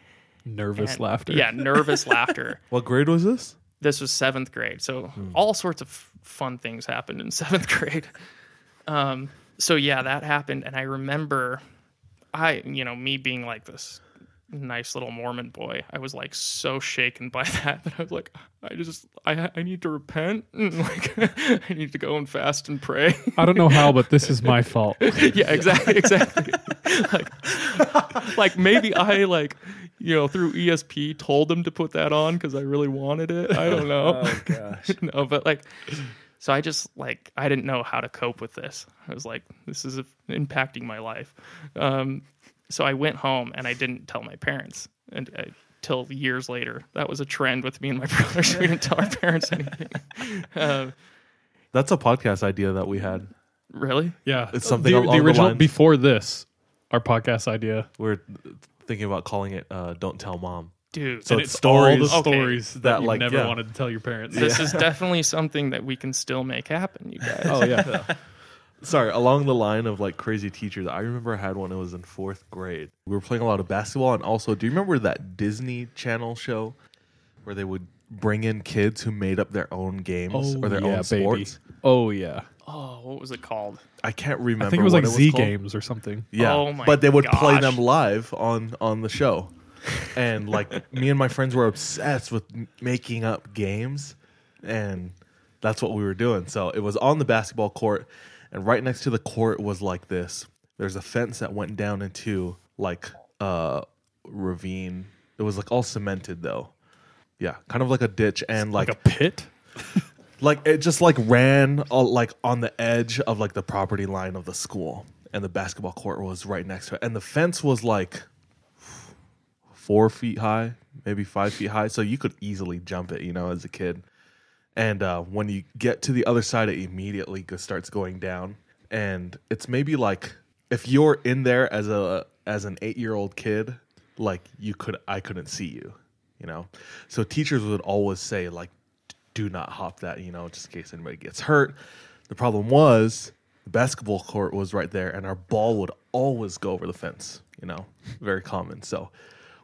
Nervous and, laughter. Yeah, nervous laughter. What grade was this? This was seventh grade. So hmm. all sorts of fun things happened in seventh grade. Um. So, yeah, that happened, and I remember, I, you know, me being like this nice little Mormon boy, I was, like, so shaken by that that I was like, I just, I I need to repent, and like, I need to go and fast and pray. I don't know how, but this is my fault. Yeah, exactly, exactly. like, like, maybe I, like, you know, through E S P told them to put that on because I really wanted it. I don't know. Oh, gosh. No, but, like... So I just, like, I didn't know how to cope with this. I was like, this is a, impacting my life. Um, so I went home, and I didn't tell my parents until years later. That was a trend with me and my brothers. We didn't tell our parents anything. Uh, That's a podcast idea that we had. Really? Yeah. It's something the, along the original, the lines. Before this, our podcast idea. We're thinking about calling it uh, Don't Tell Mom. Dude, so it's, it's stories, all the stories okay. that you like, never yeah. wanted to tell your parents. This yeah. is definitely something that we can still make happen, you guys. Oh, yeah. yeah. Sorry, along the line of like crazy teachers, I remember I had one. It was in fourth grade. We were playing a lot of basketball. And also, do you remember that Disney Channel show where they would bring in kids who made up their own games oh, or their yeah, own sports? Baby. Oh, yeah. Oh, what was it called? I can't remember. I think it was like it was Z called. Games or something. Yeah. Oh, my But they would gosh. play them live on, on the show. And like me and my friends were obsessed with making up games, and that's what we were doing. So it was on the basketball court, and right next to the court was like this. There's a fence that went down into like a uh, ravine. It was like all cemented though. Yeah, kind of like a ditch and like, like a pit. Like it just like ran all, like on the edge of like the property line of the school, and the basketball court was right next to it, and the fence was like four feet high, maybe five feet high. So you could easily jump it, you know, as a kid. And uh, when you get to the other side, it immediately starts going down. And it's maybe like if you're in there as a as an eight-year-old kid, like you could I couldn't see you, you know. So teachers would always say, like, do not hop that, you know, just in case anybody gets hurt. The problem was the basketball court was right there, and our ball would always go over the fence, you know, very common. So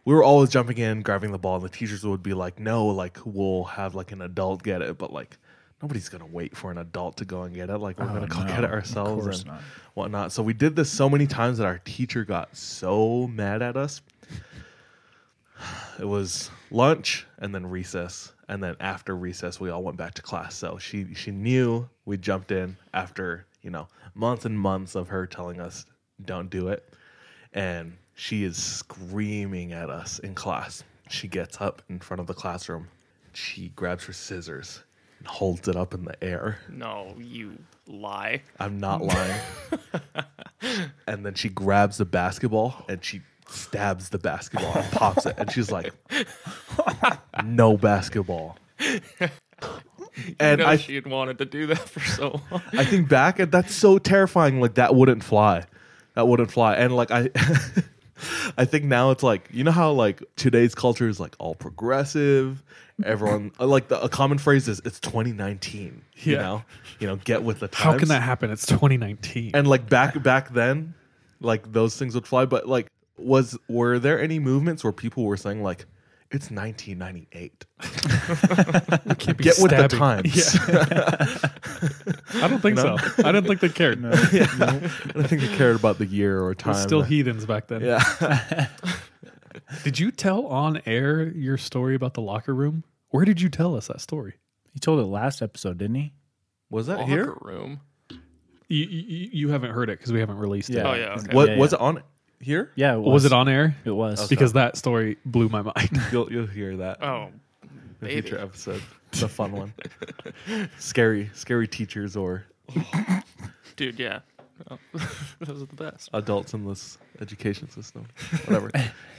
we were always jumping in, grabbing the ball, and the teachers would be like, no, like, we'll have, like, an adult get it. But, like, nobody's going to wait for an adult to go and get it. Like, we're oh, going to go no, get it ourselves and not. whatnot. So we did this so many times that our teacher got so mad at us. It was lunch and then recess. And then after recess, we all went back to class. So she, she knew we jumped in after, you know, months and months of her telling us don't do it. And she is screaming at us in class. She gets up in front of the classroom. She grabs her scissors and holds it up in the air. No, you lie. I'm not lying. And then she grabs the basketball and she stabs the basketball and pops it. And she's like, no basketball. And you know I she had wanted to do that for so long. I think back, and that's so terrifying. Like, that wouldn't fly. That wouldn't fly. And, like, I... I think now it's like, you know how like today's culture is like all progressive, everyone like the, a common phrase is it's twenty nineteen, yeah. you know, you know, get with the times. How can that happen? It's twenty nineteen. And like back back then, like those things would fly. But like, was were there any movements where people were saying like it's nineteen ninety-eight? Get with the times. Yeah. I don't think no? so. I don't think they cared. No. Yeah. no. I don't think they cared about the year or time. We're still heathens back then. Yeah. Did you tell on air your story about the locker room? Where did you tell us that story? He told it last episode, didn't he? Was that locker here? Locker room. You, you, you haven't heard it because we haven't released yeah. it. Oh, yeah. Okay. What, yeah, yeah. Was it on here? Yeah, it was. Was it on air? It was. Okay. Because that story blew my mind. You'll, you'll hear that. Oh, in a future episode. It's a fun one. Scary, scary teachers or... Dude, yeah. Oh. Those are the best. Adults in this education system. Whatever.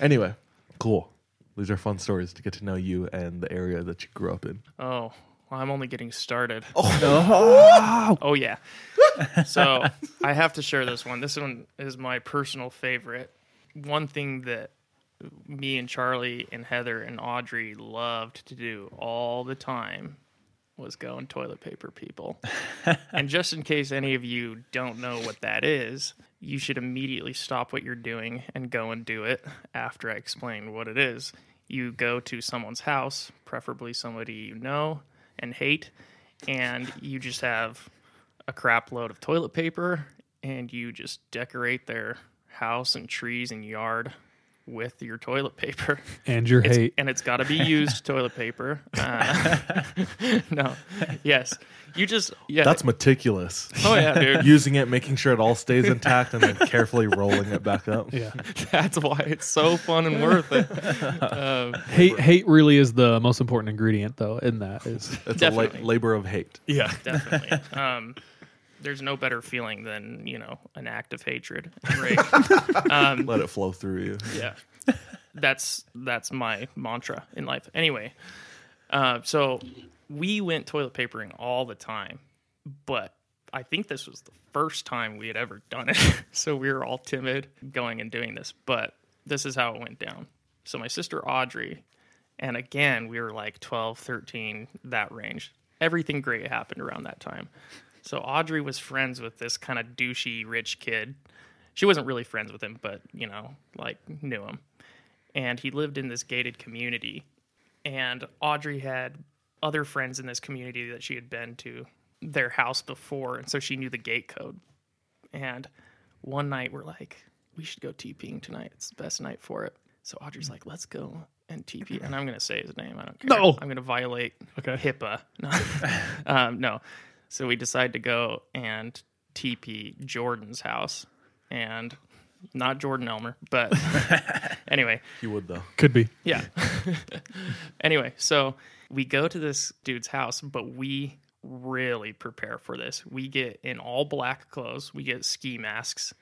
Anyway, cool. These are fun stories to get to know you and the area that you grew up in. Oh, well, I'm only getting started. Oh, no. Oh yeah. So I have to share this one. This one is my personal favorite. One thing that me and Charlie and Heather and Audrey loved to do all the time was go and toilet paper people. And just in case any of you don't know what that is, you should immediately stop what you're doing and go and do it after I explain what it is. You go to someone's house, preferably somebody you know and hate, and you just have a crap load of toilet paper, and you just decorate their house and trees and yard with your toilet paper and your it's, hate, and it's got to be used toilet paper. Uh, no, yes, you just yeah. That's meticulous. Oh yeah, dude. Using it, making sure it all stays intact, and then carefully rolling it back up. Yeah, that's why it's so fun and worth it. Uh, hate, hate really is the most important ingredient, though. In that is it's a la- labor of hate. Yeah, definitely. Um, There's no better feeling than, you know, an act of hatred. Right? Um, Let it flow through you. Yeah. That's that's my mantra in life. Anyway, uh, so we went toilet papering all the time, but I think this was the first time we had ever done it. So we were all timid going and doing this, but this is how it went down. So my sister Audrey, and again, we were like twelve, thirteen, that range. Everything great happened around that time. So Audrey was friends with this kind of douchey rich kid. She wasn't really friends with him, but, you know, like knew him. And he lived in this gated community. And Audrey had other friends in this community that she had been to their house before. And so she knew the gate code. And one night we're like, we should go TPing tonight. It's the best night for it. So Audrey's like, let's go and T P. And I'm going to say his name. I don't care. No. I'm going to violate okay. HIPAA. No. um, no. So we decide to go and T P Jordan's house. And not Jordan Elmer, but anyway. You would, though. Could be. Yeah. Anyway, so we go to this dude's house, but we really prepare for this. We get in all black clothes. We get ski masks.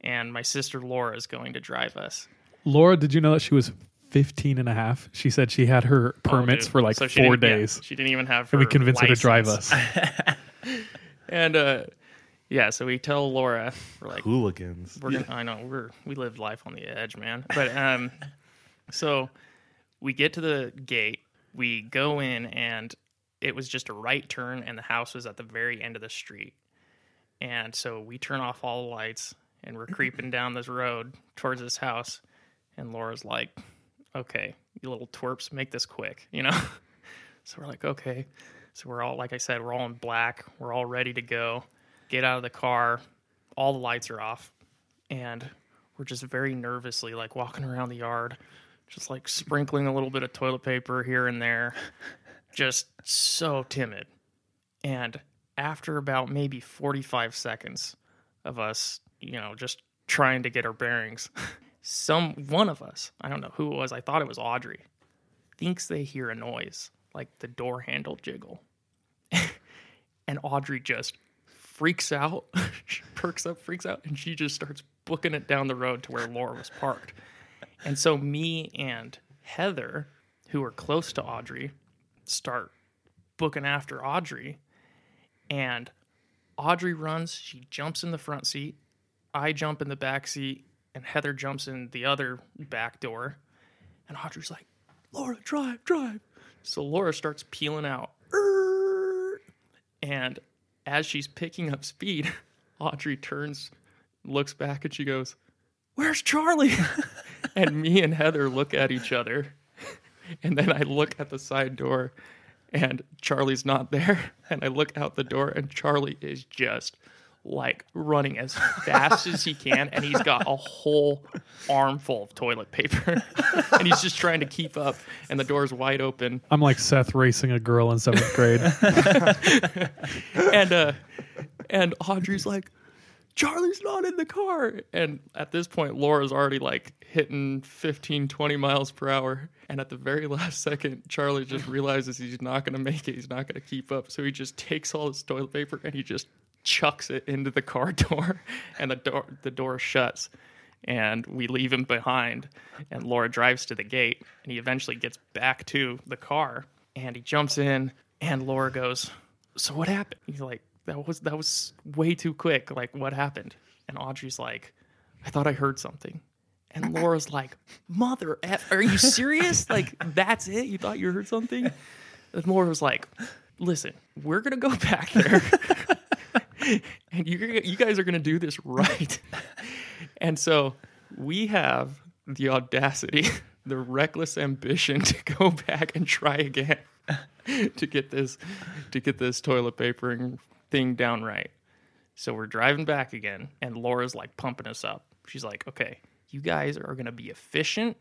And my sister Laura is going to drive us. Laura, did you know that she was fifteen and a half? She said she had her permits oh, for like so four days. Yeah, she didn't even have her license. And we convinced license. her to drive us. And, uh, yeah, so we tell Laura, we're like... Hooligans. We're gonna, yeah. I know, we're we live life on the edge, man. But, um, so we get to the gate, we go in, and it was just a right turn, and the house was at the very end of the street. And so we turn off all the lights, and we're creeping down this road towards this house, and Laura's like, okay, you little twerps, make this quick, you know? So we're like, okay. So we're all, like I said, we're all in black, we're all ready to go. Get out of the car, all the lights are off, and we're just very nervously like walking around the yard, just like sprinkling a little bit of toilet paper here and there, just so timid. And after about maybe forty-five seconds of us, you know, just trying to get our bearings, some one of us, I don't know who it was, I thought it was Audrey, thinks they hear a noise, like the door handle jiggle. And Audrey just... freaks out, she perks up, freaks out, and she just starts booking it down the road to where Laura was parked. And so me and Heather, who are close to Audrey, start booking after Audrey. And Audrey runs, she jumps in the front seat, I jump in the back seat, and Heather jumps in the other back door. And Audrey's like, Laura, drive, drive. So Laura starts peeling out. And as she's picking up speed, Audrey turns, looks back, and she goes, where's Charlie? And me and Heather look at each other. And then I look at the side door, and Charlie's not there. And I look out the door, and Charlie is just, like, running as fast as he can. And he's got a whole armful of toilet paper. And he's just trying to keep up, and the door's wide open. I'm like Seth racing a girl in seventh grade. And uh, and Audrey's like, Charlie's not in the car. And at this point, Laura's already like hitting fifteen, twenty miles per hour. And at the very last second, Charlie just realizes he's not going to make it. He's not going to keep up. So he just takes all his toilet paper and he just chucks it into the car door, and the door the door shuts, and we leave him behind, and Laura drives to the gate, and he eventually gets back to the car, and he jumps in, and Laura goes, so what happened? He's like, that was that was way too quick, like what happened? And Audrey's like, I thought I heard something. And Laura's like, mother f- are you serious? Like, that's it? You thought you heard something? And Laura was like, listen, we're gonna go back there. And you you guys are going to do this right. And so we have the audacity, the reckless ambition to go back and try again to get this to get this toilet papering thing down right. So we're driving back again, and Laura's like pumping us up. She's like, okay, you guys are going to be efficient.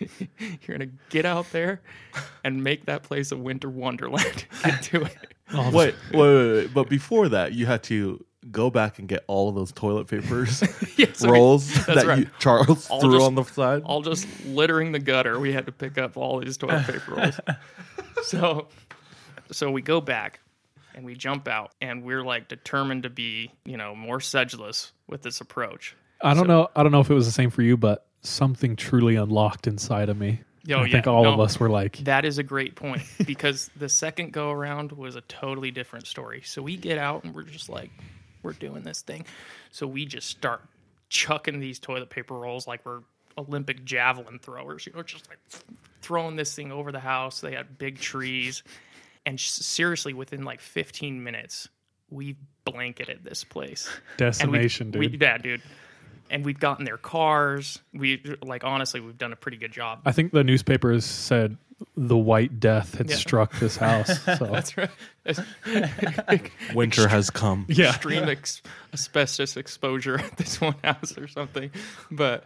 You're going to get out there and make that place a winter wonderland. Get to it. Oh, wait, wait, wait, wait. But before that, you had to go back and get all of those toilet papers, yes, rolls that right. you, Charles all threw just, on the side. All just littering the gutter. We had to pick up all these toilet paper rolls. So, so we go back and we jump out, and we're like determined to be, you know, more sedulous with this approach. I don't so, know. I don't know if it was the same for you, but something truly unlocked inside of me. Oh, I yeah. think all no, of us were like... That is a great point, because the second go-around was a totally different story. So we get out, and we're just like, we're doing this thing. So we just start chucking these toilet paper rolls like we're Olympic javelin throwers, you know, just like throwing this thing over the house. They had big trees. And seriously, within like fifteen minutes, we blanketed this place. Decimation, we, dude. We, yeah, dude. And we've gotten their cars. We like, honestly, we've done a pretty good job. I think the newspapers said the White Death had yeah. struck this house. So. That's right. Winter Extre- has come. Yeah. Extreme ex- asbestos exposure at this one house or something. But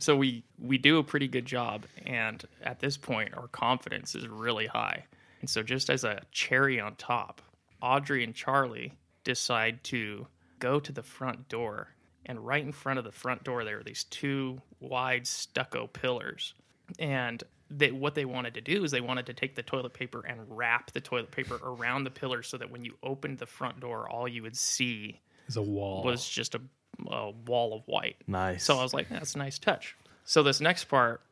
so we, we do a pretty good job. And at this point, our confidence is really high. And so just as a cherry on top, Audrey and Charlie decide to go to the front door. And right in front of the front door, there are these two wide stucco pillars. And they, what they wanted to do is they wanted to take the toilet paper and wrap the toilet paper around the pillar so that when you opened the front door, all you would see is a wall. Was just a, a wall of white. Nice. So I was like, that's a nice touch. So this next part,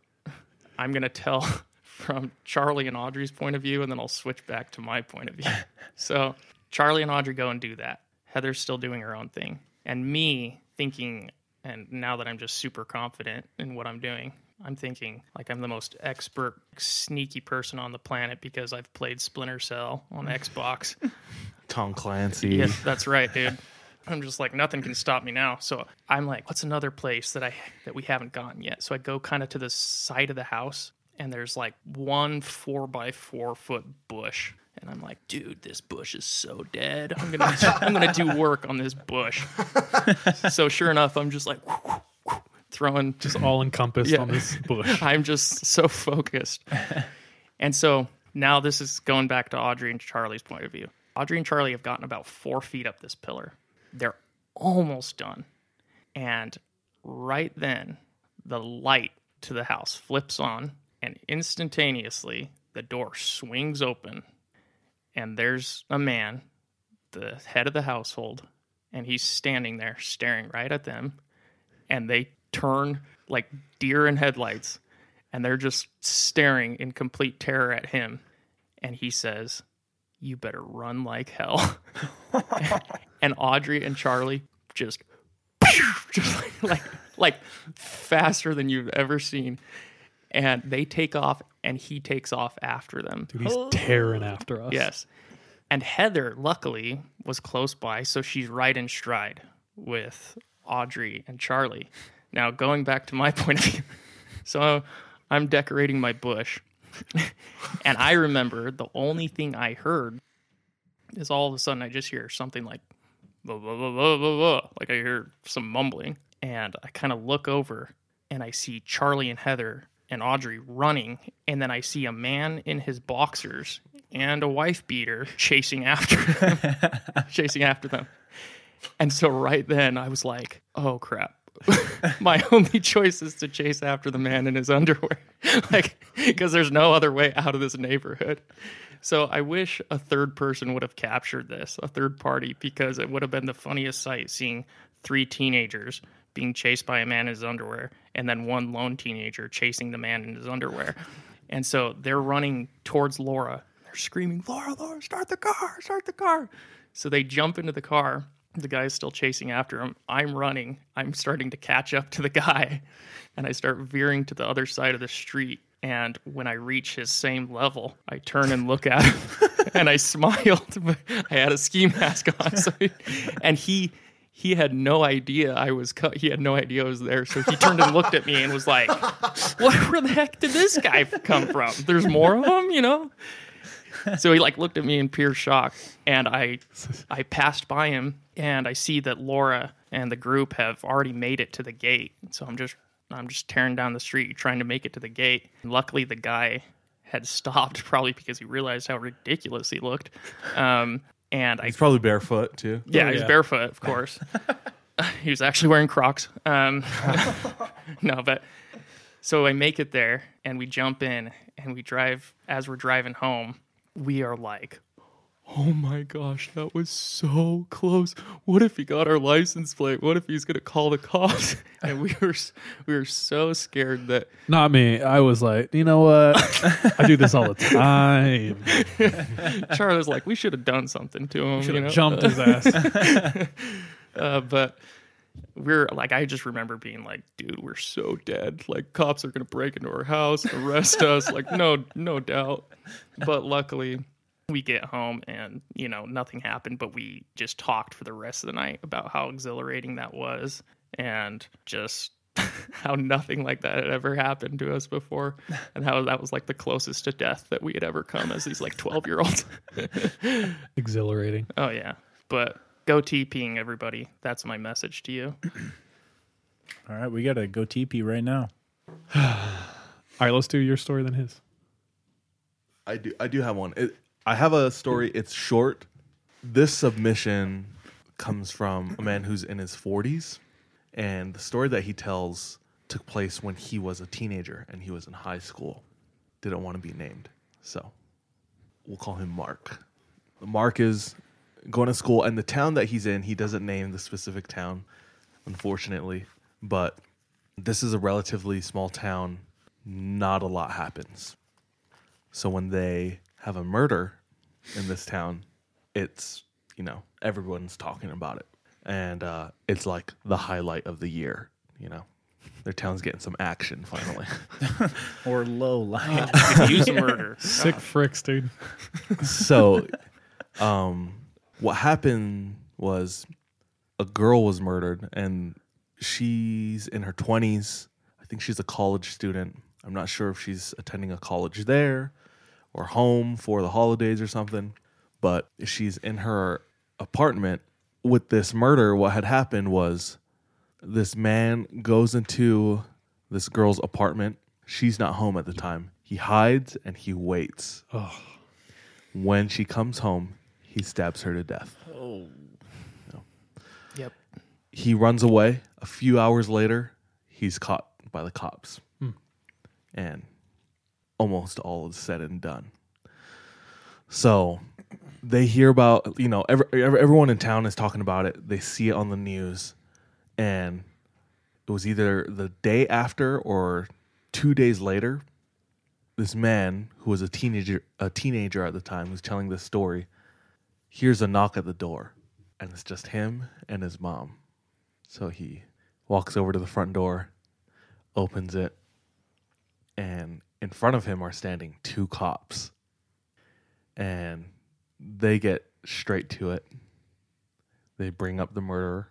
I'm going to tell from Charlie and Audrey's point of view, and then I'll switch back to my point of view. So Charlie and Audrey go and do that. Heather's still doing her own thing. And me... thinking, and now that I'm just super confident in what I'm doing, I'm thinking like I'm the most expert, sneaky person on the planet because I've played Splinter Cell on Xbox. Tom Clancy. Yeah, that's right, dude. I'm just like, nothing can stop me now. So I'm like, what's another place that I that we haven't gotten yet? So I go kind of to the side of the house, and there's like one four by four foot bush. And I'm like, dude, this bush is so dead. I'm gonna, I'm gonna do work on this bush. So sure enough, I'm just like whoo, whoo, whoo, throwing, just all encompassed yeah. on this bush. I'm just so focused. And so now this is going back to Audrey and Charlie's point of view. Audrey and Charlie have gotten about four feet up this pillar. They're almost done. And right then, the light to the house flips on, and instantaneously, the door swings open. And there's a man, the head of the household, and he's standing there staring right at them. And they turn like deer in headlights, and they're just staring in complete terror at him. And he says, "You better run like hell." And Audrey and Charlie just, just like, like, like faster than you've ever seen. And they take off, and he takes off after them. Dude, he's oh. tearing after us. Yes. And Heather, luckily, was close by, so she's right in stride with Audrey and Charlie. Now, going back to my point of view. So I'm decorating my bush, and I remember the only thing I heard is all of a sudden I just hear something like, blah, blah, blah, blah, blah, blah. Like I hear some mumbling, and I kind of look over, and I see Charlie and Heather and Audrey running, and then I see a man in his boxers and a wife beater chasing after them, chasing after them. And so right then I was like, oh crap. My only choice is to chase after the man in his underwear. Like, because there's no other way out of this neighborhood. So I wish a third person would have captured this, a third party, because it would have been the funniest sight seeing three teenagers being chased by a man in his underwear, and then one lone teenager chasing the man in his underwear. And so they're running towards Laura. They're screaming, "Laura, Laura, start the car, start the car." So they jump into the car. The guy's still chasing after him. I'm running. I'm starting to catch up to the guy. And I start veering to the other side of the street. And when I reach his same level, I turn and look at him. And I smiled. But I had a ski mask on. So he, and he... He had no idea I was cut. He had no idea I was there. So he turned and looked at me and was like, "What? Where the heck did this guy come from? There's more of them, you know?" So he like looked at me in pure shock. And I, I passed by him, and I see that Laura and the group have already made it to the gate. So I'm just, I'm just tearing down the street, trying to make it to the gate. And luckily, the guy had stopped, probably because he realized how ridiculous he looked. Um, And he's I, probably barefoot too. Yeah, oh, yeah. He's barefoot, of course. He was actually wearing Crocs. Um, no, but so I make it there, and we jump in, and we drive. As we're driving home, we are like, "Oh my gosh, that was so close! What if he got our license plate? What if he's gonna call the cops?" And we were we were so scared that not me. I was like, you know what? I do this all the time. Charlie was like, "We should have done something to him. We should have you know? jumped his ass." uh, but We're like, I just remember being like, dude, we're so dead. Like, cops are going to break into our house, arrest us. Like, no, no doubt. But luckily, we get home and, you know, nothing happened. But we just talked for the rest of the night about how exhilarating that was and just how nothing like that had ever happened to us before, and how that was like the closest to death that we had ever come as these like twelve year olds. Exhilarating. Oh, yeah. But go TPing, everybody. That's my message to you. All right, we gotta go T P right now. All right, let's do your story then his. I do. I do have one. It, I have a story. It's short. This submission comes from a man who's in his forties, and the story that he tells took place when he was a teenager and he was in high school. Didn't want to be named, so we'll call him Mark. Mark is going to school, and the town that he's in, he doesn't name the specific town, unfortunately, but this is a relatively small town. Not a lot happens. So when they have a murder in this town, it's, you know, everyone's talking about it. And uh, it's like the highlight of the year, you know. Their town's getting some action finally. Or low light. Use murder. Sick fricks, dude. So um, what happened was a girl was murdered, and she's in her twenties. I think she's a college student. I'm not sure if she's attending a college there or home for the holidays or something. But she's in her apartment. With this murder, what had happened was this man goes into this girl's apartment. She's not home at the time. He hides and he waits. Oh. When she comes home, he stabs her to death. Oh. No. Yep. He runs away. A few hours later, he's caught by the cops. Hmm. And almost all is said and done. So they hear about, you know, every, every, everyone in town is talking about it. They see it on the news. And it was either the day after or two days later, this man who was a teenager, a teenager at the time, who's telling this story, hears a knock at the door. And it's just him and his mom. So he walks over to the front door, opens it, and in front of him are standing two cops. And they get straight to it. They bring up the murderer.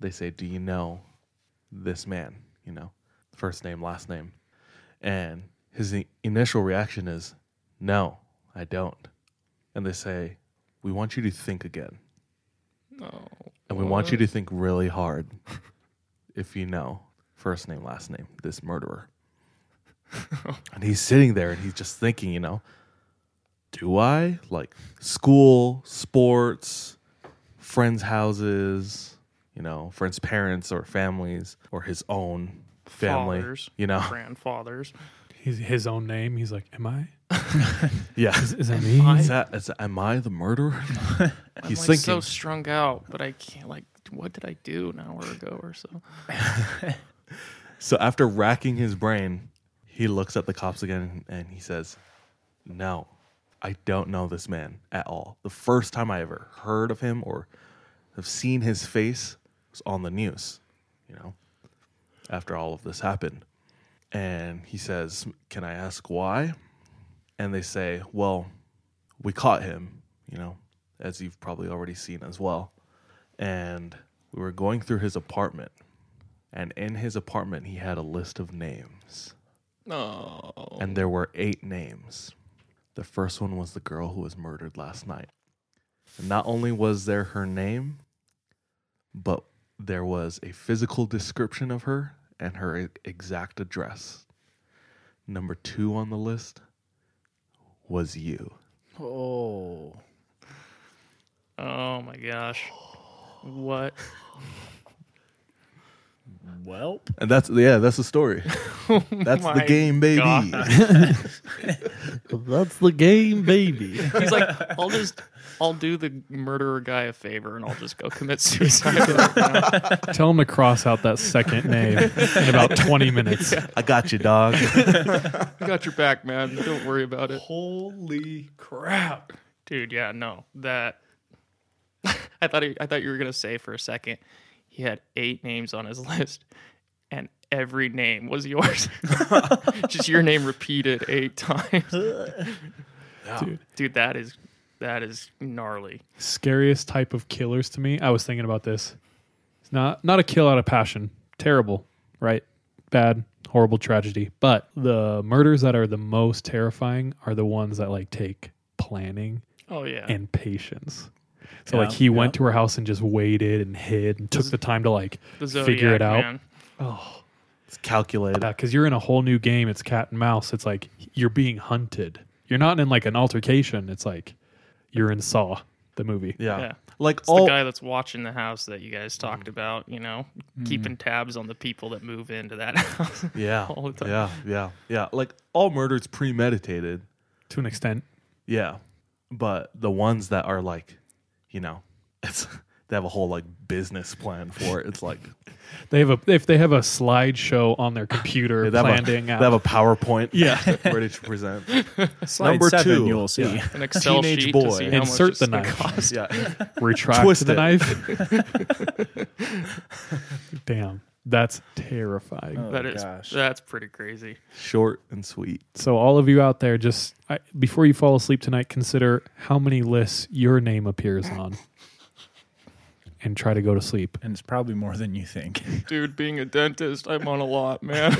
They say, do you know this man? You know, first name, last name. And his initial reaction is, no, I don't. And they say, we want you to think again. No. And we what? want you to think really hard if you know first name, last name, this murderer. And he's sitting there and he's just thinking, you know, do I? Like school, sports, friends' houses, you know, friends' parents or families or his own family, fathers, you know, grandfathers. He's his own name. He's like, am I? Yeah. Is, is that me? Am I, is that, is, am I the murderer? I'm He's like thinking. so strung out, but I can't, like, what did I do an hour ago or so? So after racking his brain, he looks at the cops again and he says, no. I don't know this man at all. The first time I ever heard of him or have seen his face was on the news, you know, after all of this happened. And he says, can I ask why? And they say, well, we caught him, you know, as you've probably already seen as well. And we were going through his apartment. And in his apartment, he had a list of names. Oh. And there were eight names. The first one was the girl who was murdered last night. And not only was there her name, but there was a physical description of her and her exact address. Number two on the list was you. Oh. Oh, my gosh. What? Welp. And that's, yeah, that's the story. That's the game, baby. That's the game, baby. He's like, I'll just, I'll do the murderer guy a favor and I'll just go commit suicide. Tell him to cross out that second name in about twenty minutes. Yeah. I got you, dog. I got your back, man. Don't worry about it. Holy crap. Dude, yeah, no. That, I thought, he, I thought you were going to say for a second, he had eight names on his list, and every name was yours. Just your name repeated eight times. Yeah. Dude, dude, that is that is gnarly. Scariest type of killers to me. I was thinking about this. It's not not a kill out of passion. Terrible, right? Bad, horrible tragedy. But the murders that are the most terrifying are the ones that like take planning. Oh yeah, and patience. So yeah, like he yeah. went to her house and just waited and hid and took the, the time to like figure it out. Man. Oh, it's calculated. Yeah, because you're in a whole new game. It's cat and mouse. It's like you're being hunted. You're not in like an altercation. It's like you're in Saw, the movie. Yeah, yeah. Like it's all the guy that's watching the house that you guys talked mm. about. You know, mm. keeping tabs on the people that move into that house. Yeah, all the time. yeah, yeah, yeah. Like all murder is premeditated to an extent. Yeah. But the ones that are like, you know, it's, they have a whole like business plan for it. It's like they have a if they have a slideshow on their computer, yeah, they planning a, out. They have a PowerPoint. Yeah, ready to present. Slide Number seven, two, you'll see yeah. an Excel Teenage sheet. Boy, to see how insert much the knife. Cost. Yeah, retract Twist the it. Knife. Damn, that's terrifying. Oh, that is gosh. That's pretty crazy. Short and sweet. So all of you out there, just I, before you fall asleep tonight, consider how many lists your name appears on and try to go to sleep. And it's probably more than you think. Dude, being a dentist, I'm on a lot, man.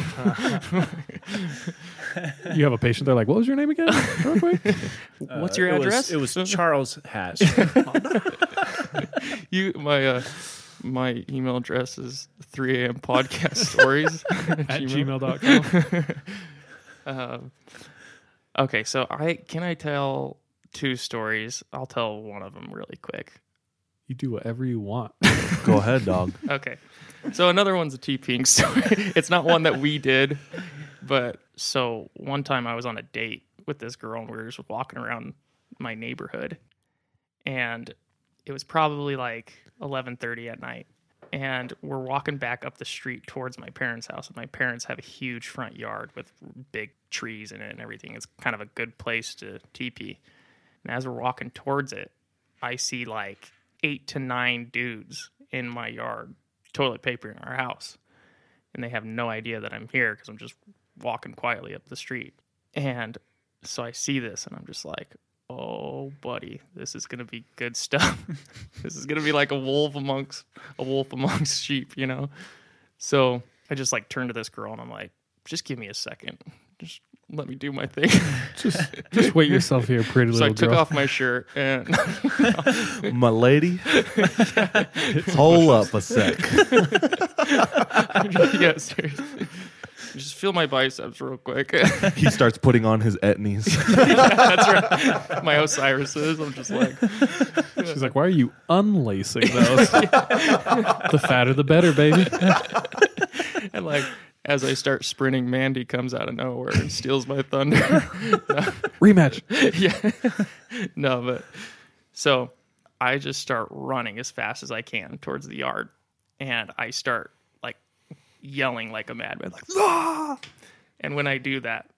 You have a patient, they're like, what was your name again? What's your uh, address? It was, it was Charles Hatch. You, my... Uh, My email address is three a m podcast stories at gmail dot com. um, okay, so I can I tell two stories? I'll tell one of them really quick. You do whatever you want. Go ahead, dog. Okay. So another one's a TPing story. It's not one that we did, but so one time I was on a date with this girl, and we were just walking around my neighborhood, and it was probably like eleven thirty at night, and we're walking back up the street towards my parents' house, and my parents have a huge front yard with big trees in it and everything. It's kind of a good place to teepee. And as we're walking towards it, I see like eight to nine dudes in my yard toilet papering our house, and they have no idea that I'm here because I'm just walking quietly up the street. And so I see this, and I'm just like, oh, buddy, this is going to be good stuff. This is going to be like a wolf amongst a wolf amongst sheep, you know? So I just like turned to this girl and I'm like, just give me a second. Just let me do my thing. Just just wait yourself here, pretty so little girl. So I took girl. off my shirt and... My lady, hold up a sec. Yeah, seriously. Just feel my biceps real quick. He starts putting on his Etnies. Yeah, that's right. My Osiris's. I'm just like... She's like, why are you unlacing those? The fatter the better, baby. And like, as I start sprinting, Mandy comes out of nowhere and steals my thunder. No. Rematch. Yeah. No, but... So, I just start running as fast as I can towards the yard. And I start... yelling like a madman, like ah! And when I do that,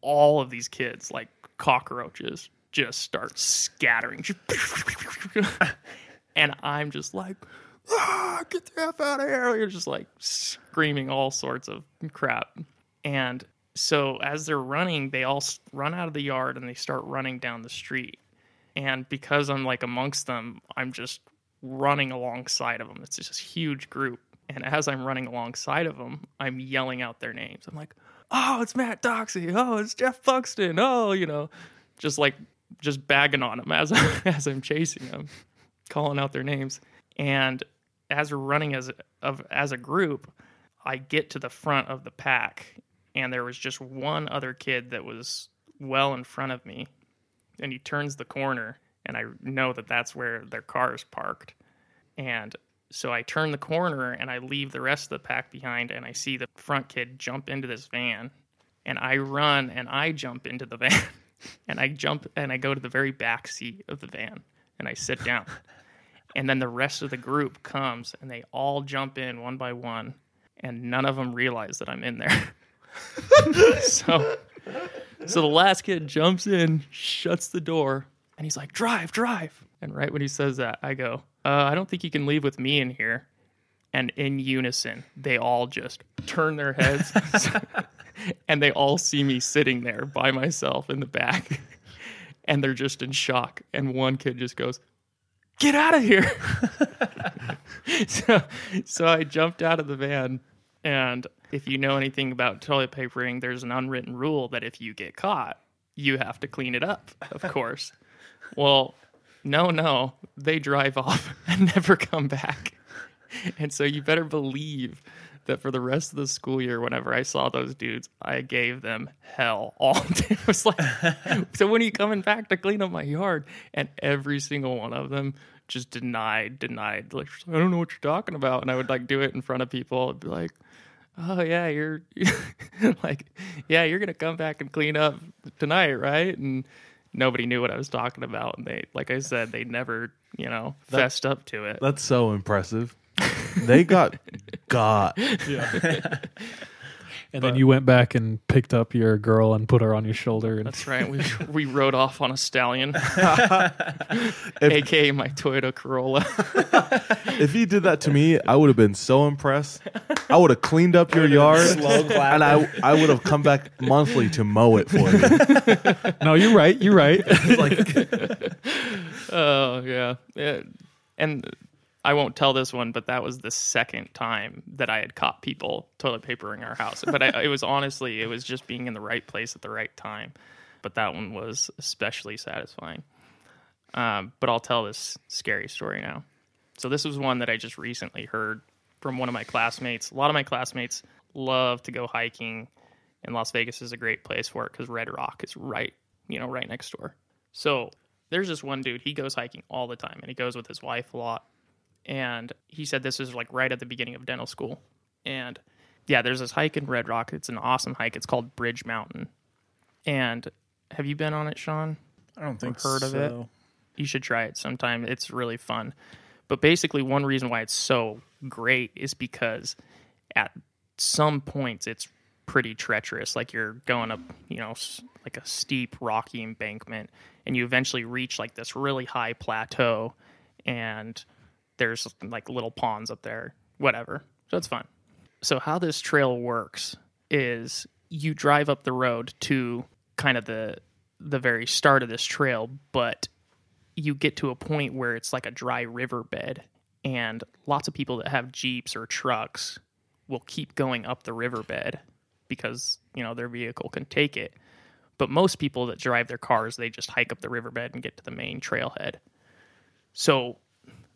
all of these kids, like cockroaches, just start scattering. And I'm just like, ah, get the F out of here! You're just like screaming all sorts of crap. And so as they're running, they all run out of the yard and they start running down the street. And because I'm like amongst them, I'm just running alongside of them. It's just a huge group. And as I'm running alongside of them, I'm yelling out their names. I'm like, oh, it's Matt Doxey. Oh, it's Jeff Buxton. Oh, you know, just like just bagging on them as, as I'm chasing them, calling out their names. And as we're running as, of, as a group, I get to the front of the pack. And there was just one other kid that was well in front of me. And he turns the corner. And I know that that's where their car is parked. And... So I turn the corner and I leave the rest of the pack behind, and I see the front kid jump into this van, and I run and I jump into the van and I jump and I go to the very back seat of the van and I sit down. And then the rest of the group comes and they all jump in one by one, and none of them realize that I'm in there. so, so the last kid jumps in, shuts the door, and he's like, drive, drive. And right when he says that, I go, Uh, I don't think you can leave with me in here. and in unison, they all just turn their heads, and they all see me sitting there by myself in the back, and they're just in shock. And one kid just goes, "Get out of here!" so, so I jumped out of the van, and if you know anything about toilet papering, there's an unwritten rule that if you get caught, you have to clean it up, of course. Well, no, no, they drive off and never come back. And so you better believe that for the rest of the school year, whenever I saw those dudes, I gave them hell all day. It was like, so when are you coming back to clean up my yard? And every single one of them just denied, denied. Like, I don't know what you're talking about. And I would like do it in front of people. I'd be like, oh yeah, you're like, yeah, you're gonna come back and clean up tonight, right? And nobody knew what I was talking about. And they, like I said, they never, you know, that, fessed up to it. That's so impressive. They got got. Yeah. And but, then you went back and picked up your girl and put her on your shoulder. And that's right. We we rode off on a stallion, A K A my Toyota Corolla. If you did that to me, I would have been so impressed. I would have cleaned up your yard, and I I would have come back monthly to mow it for you. No, you're right. You're right. Like, oh yeah. yeah, and I won't tell this one, but that was the second time that I had caught people toilet papering our house. But I, it was honestly, it was just being in the right place at the right time. But that one was especially satisfying. Um, but I'll tell this scary story now. So this was one that I just recently heard from one of my classmates. A lot of my classmates love to go hiking, and Las Vegas is a great place for it because Red Rock is right, you know, right next door. So there's this one dude, he goes hiking all the time, and he goes with his wife a lot. And he said this is like right at the beginning of dental school. And yeah, there's this hike in Red Rock. It's an awesome hike. It's called Bridge Mountain. And have you been on it, Sean? I don't think so. Heard of it? You should try it sometime. It's really fun. But basically, one reason why it's so great is because at some points it's pretty treacherous. Like you're going up, you know, like a steep, rocky embankment, and you eventually reach like this really high plateau, and there's like little ponds up there, whatever. So it's fun. So how this trail works is you drive up the road to kind of the the very start of this trail, but you get to a point where it's like a dry riverbed, and lots of people that have Jeeps or trucks will keep going up the riverbed because, you know, their vehicle can take it. But most people that drive their cars, they just hike up the riverbed and get to the main trailhead. So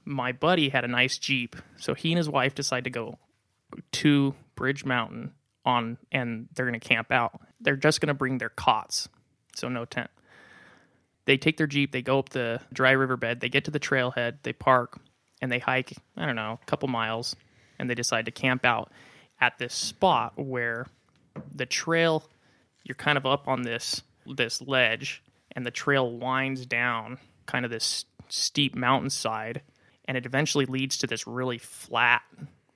my buddy had a nice Jeep, so he and his wife decide to go to Bridge Mountain on, and they're going to camp out. They're just going to bring their cots, so no tent. They take their Jeep, they go up the dry riverbed, they get to the trailhead, they park, and they hike, I don't know, a couple miles, and they decide to camp out at this spot where the trail, you're kind of up on this this ledge, and the trail winds down kind of this steep mountainside, and it eventually leads to this really flat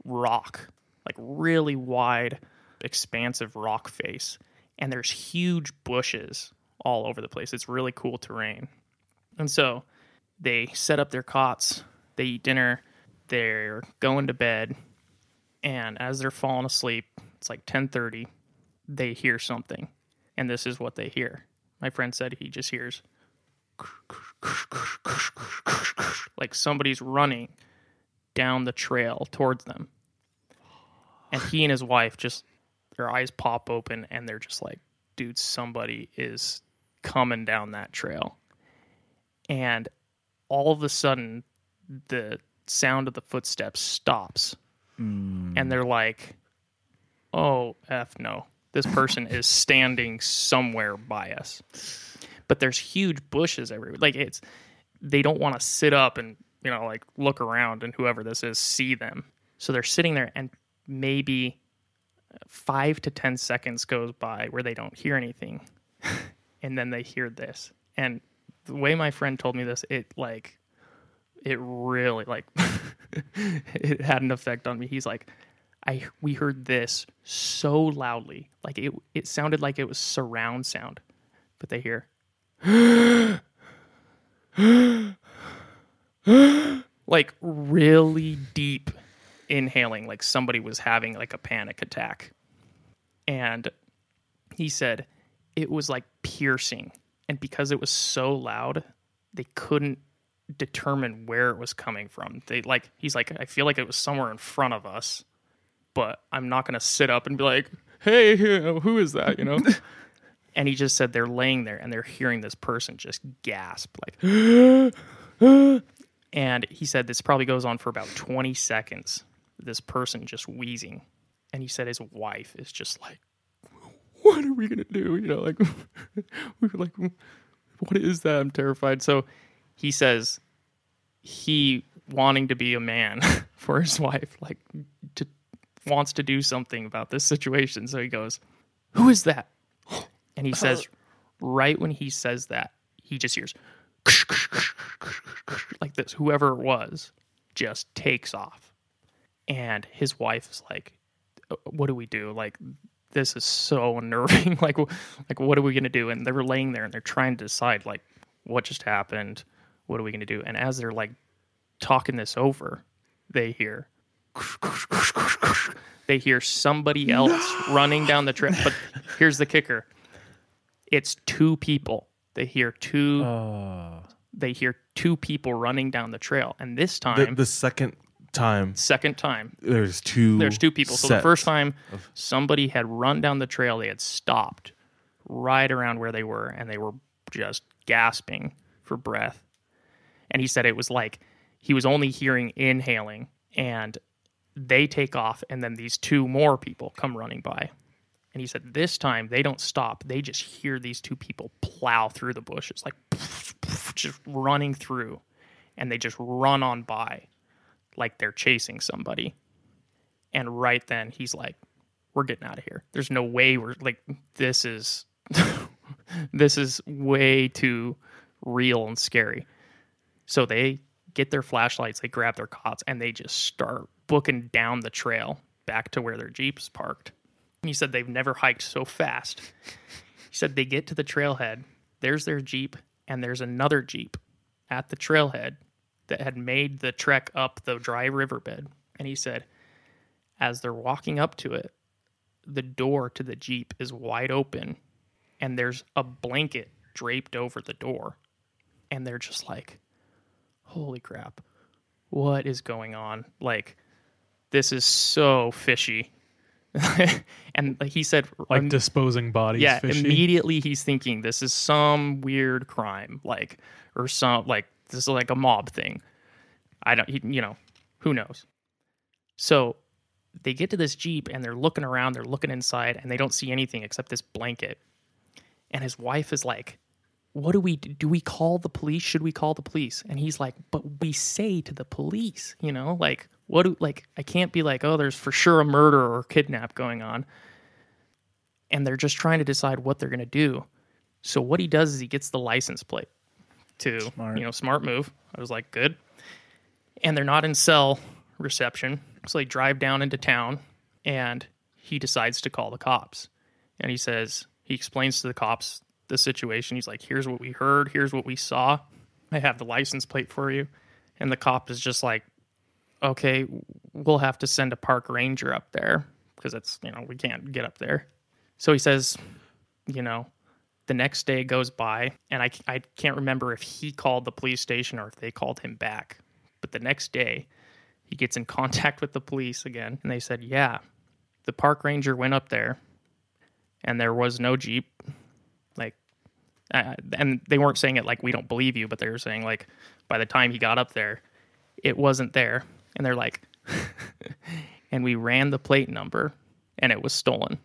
rock, like really wide, expansive rock face. And there's huge bushes all over the place. It's really cool terrain. And so they set up their cots, they eat dinner, they're going to bed. And as they're falling asleep, it's like ten thirty, they hear something. And this is what they hear. My friend said he just hears like somebody's running down the trail towards them. And he and his wife just, their eyes pop open, and they're just like, dude, somebody is coming down that trail. And all of a sudden, the sound of the footsteps stops. Mm. And they're like, oh, F no. This person is standing somewhere by us. But there's huge bushes everywhere. Like it's, they don't want to sit up and, you know, like look around and whoever this is see them. So they're sitting there, and maybe five to ten seconds goes by where they don't hear anything, and then they hear this. And the way my friend told me this, it like, it really like, it had an effect on me. He's like, I we heard this so loudly, like it it sounded like it was surround sound, but they hear. Like really deep inhaling like somebody was having like a panic attack. And he said it was like piercing. And because it was so loud, they couldn't determine where it was coming from. They like he's like, I feel like it was somewhere in front of us, but I'm not going to sit up and be like, hey, who is that, you know? And he just said they're laying there and they're hearing this person just gasp, like, and he said this probably goes on for about twenty seconds, this person just wheezing. And he said his wife is just like, what are we going to do? You know, like, we were like, what is that? I'm terrified. So he says he, wanting to be a man for his wife, like, to wants to do something about this situation. So he goes, who is that? And he says, right when he says that, he just hears like this, whoever it was just takes off. And his wife is like, what do we do? Like, this is so unnerving. Like, like what are we going to do? And they were laying there and they're trying to decide, like, what just happened? What are we going to do? And as they're like talking this over, they hear they hear somebody else no! running down the trail. But here's the kicker. It's two people. They hear two oh. they hear two people running down the trail. And this time the, the second time. Second time. There's two There's two people. So the first time of... somebody had run down the trail, they had stopped right around where they were, and they were just gasping for breath. And he said it was like he was only hearing inhaling, and they take off, and then these two more people come running by. And he said this time they don't stop. They just hear these two people plow through the bushes, like poof, poof, just running through. And they just run on by like they're chasing somebody. And right then he's like, we're getting out of here. There's no way we're like, this is, this is way too real and scary. So they get their flashlights, they grab their cots, and they just start booking down the trail back to where their Jeep's parked. And he said they've never hiked so fast. He said they get to the trailhead, there's their Jeep, and there's another Jeep at the trailhead that had made the trek up the dry riverbed. And he said, as they're walking up to it, the door to the Jeep is wide open, and there's a blanket draped over the door. And they're just like, holy crap, what is going on? Like, this is so fishy. And he said, like, um, disposing bodies. Yeah, fishy. Immediately he's thinking this is some weird crime, like, or some, like, this is like a mob thing. I don't, he, you know, who knows? So they get to this Jeep and they're looking around, they're looking inside, and they don't see anything except this blanket. And his wife is like, what do we do? Do we call the police? Should we call the police? And he's like, but we say to the police, you know, like, what do, like, I can't be like, oh, there's for sure a murder or kidnap going on. And they're just trying to decide what they're going to do. So what he does is he gets the license plate to, smart. you know, smart move. I was like, good. And they're not in cell reception. So they drive down into town and he decides to call the cops. And he says, he explains to the cops the situation. He's like, here's what we heard, here's what we saw, I have the license plate for you. And the cop is just like, okay, we'll have to send a park ranger up there, because that's, you know, we can't get up there. So he says, you know, the next day goes by, and I, I can't remember if he called the police station or if they called him back, but the next day he gets in contact with the police again, and they said, yeah, the park ranger went up there and there was no Jeep. Like, uh, and they weren't saying it like, we don't believe you, but they were saying, like, by the time he got up there, it wasn't there. And they're like, and we ran the plate number and it was stolen.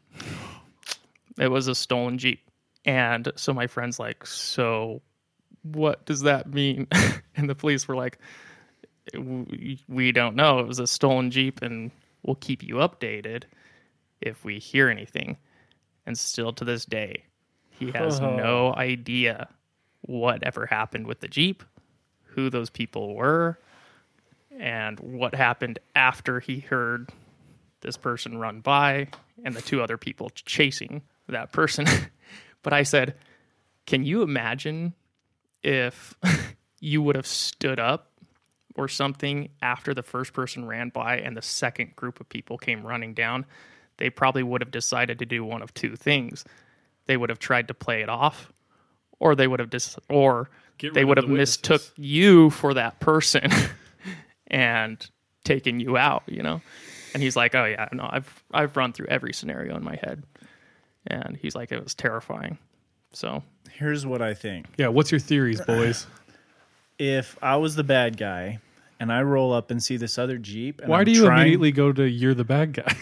It was a stolen Jeep. And so my friend's like, so what does that mean? And the police were like, we don't know. It was a stolen Jeep, and we'll keep you updated if we hear anything. And still to this day, he has oh. no idea what ever happened with the Jeep, who those people were, and what happened after he heard this person run by and the two other people chasing that person. But I said, can you imagine if you would have stood up or something after the first person ran by and the second group of people came running down, they probably would have decided to do one of two things. They would have tried to play it off, or they would have dis- or they would have mistook you for that person and taken you out, you know? And he's like, oh yeah, no, I've I've run through every scenario in my head. And he's like, it was terrifying. So here's what I think. Yeah, what's your theories, boys? If I was the bad guy and I roll up and see this other Jeep, and why I'm do you trying, immediately go to you're the bad guy?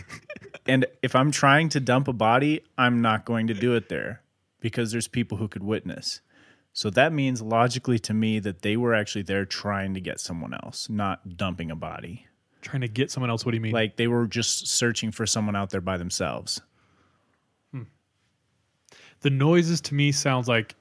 And if I'm trying to dump a body, I'm not going to do it there because there's people who could witness. So that means logically to me that they were actually there trying to get someone else, not dumping a body. Trying to get someone else? What do you mean? Like they were just searching for someone out there by themselves. Hmm. The noises to me sounds like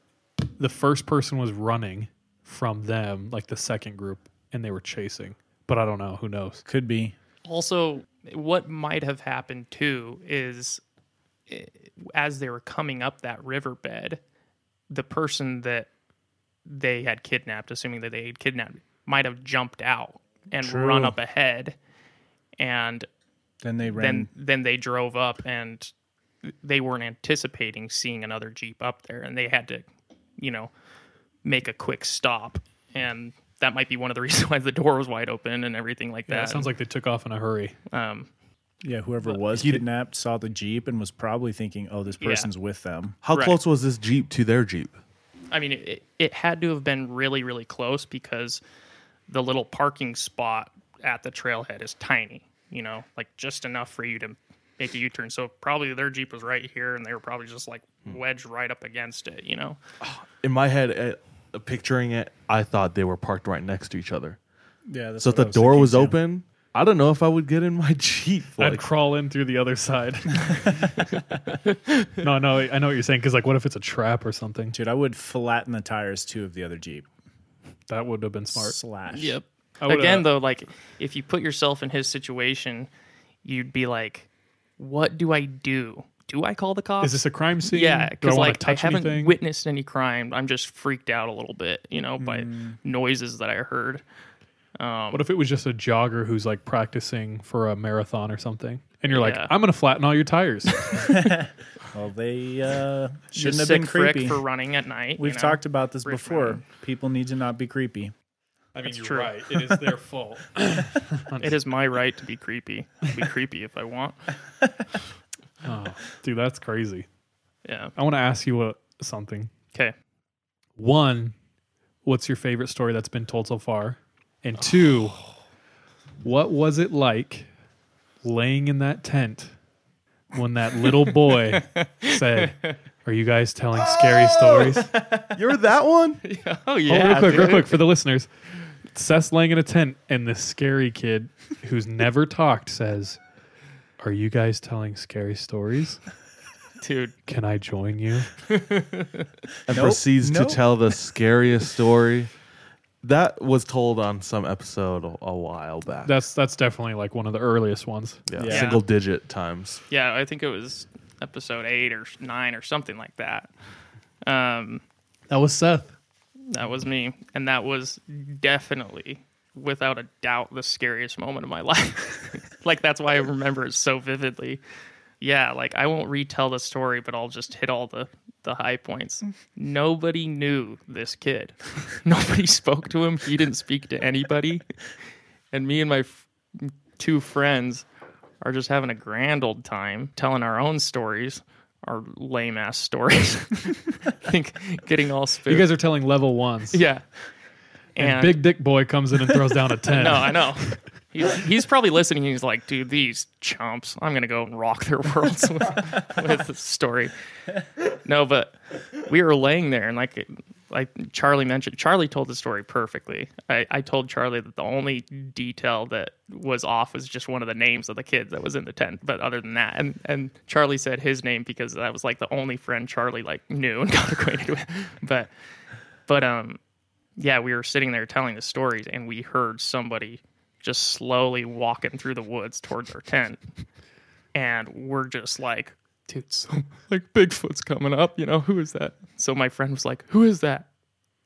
the first person was running from them, like the second group, and they were chasing. But I don't know. Who knows? Could be. Also, what might have happened too is as they were coming up that riverbed, the person that they had kidnapped, assuming that they had kidnapped, might have jumped out and True. run up ahead, and then they ran. Then, then they drove up, and they weren't anticipating seeing another Jeep up there, and they had to, you know, make a quick stop, and that might be one of the reasons why the door was wide open and everything like that. Yeah, it sounds like they took off in a hurry. Um, yeah, whoever was kidnapped saw the Jeep and was probably thinking, oh, this person's yeah. with them. How right. close was this Jeep to their Jeep? I mean, it, it had to have been really, really close because the little parking spot at the trailhead is tiny, you know, like just enough for you to make a U-turn. So probably their Jeep was right here, and they were probably just like wedged right up against it, you know? In my head, it, picturing it, I thought they were parked right next to each other. Yeah. That's so if the door was down. open, I don't know if I would get in my Jeep. Like. I'd crawl in through the other side. no, no, I know what you're saying, because like, what if it's a trap or something? Dude, I would flatten the tires too of the other Jeep. That would have been smart. Slash. Yep. Again, though, like if you put yourself in his situation, you'd be like, "What do I do? Do I call the cops? Is this a crime scene? Yeah, because like I haven't anything? witnessed any crime. I'm just freaked out a little bit, you know, by mm. noises that I heard." Um, what if it was just a jogger who's like practicing for a marathon or something, and you're yeah. like, "I'm gonna flatten all your tires." Well, they uh, shouldn't have been creepy for running at night. We've you know? talked about this Rick before. Running. People need to not be creepy. I mean, That's you're true. right. It is their fault. It is my right to be creepy. I'll be creepy if I want. Oh, dude, that's crazy. Yeah. I want to ask you a, something. Okay. One, what's your favorite story that's been told so far? And two, oh. what was it like laying in that tent when that little boy said, "Are you guys telling scary stories?" You're that one? Oh, yeah. Oh, real quick, dude. real quick for the listeners. Seth's laying in a tent, and this scary kid who's never talked says, "Are you guys telling scary stories?" Dude. "Can I join you?" And nope, proceeds nope. to tell the scariest story. That was told on some episode a while back. That's that's definitely like one of the earliest ones. Yeah, yeah. Single digit times. Yeah, I think it was episode eight or nine or something like that. Um, that was Seth. That was me. And that was definitely, without a doubt, the scariest moment of my life. Like, that's why I remember it so vividly. Yeah, like, I won't retell the story, but I'll just hit all the, the high points. Nobody knew this kid. Nobody spoke to him. He didn't speak to anybody. And me and my f- two friends are just having a grand old time telling our own stories, our lame-ass stories. I think getting all spooked. You guys are telling level ones. Yeah. And, and Big Dick Boy comes in and throws down a ten. No, I know. He's, he's probably listening. He's like, "Dude, these chumps, I'm going to go and rock their worlds with, with this story." No, but we were laying there, and like like Charlie mentioned, Charlie told the story perfectly. I, I told Charlie that the only detail that was off was just one of the names of the kids that was in the tent. But other than that, and, and Charlie said his name because that was like the only friend Charlie like knew and got acquainted with. But, but um, yeah, we were sitting there telling the stories, and we heard somebody just slowly walking through the woods towards our tent. And we're just like, "Dude, so, like Bigfoot's coming up, you know, who is that?" So my friend was like, "Who is that?"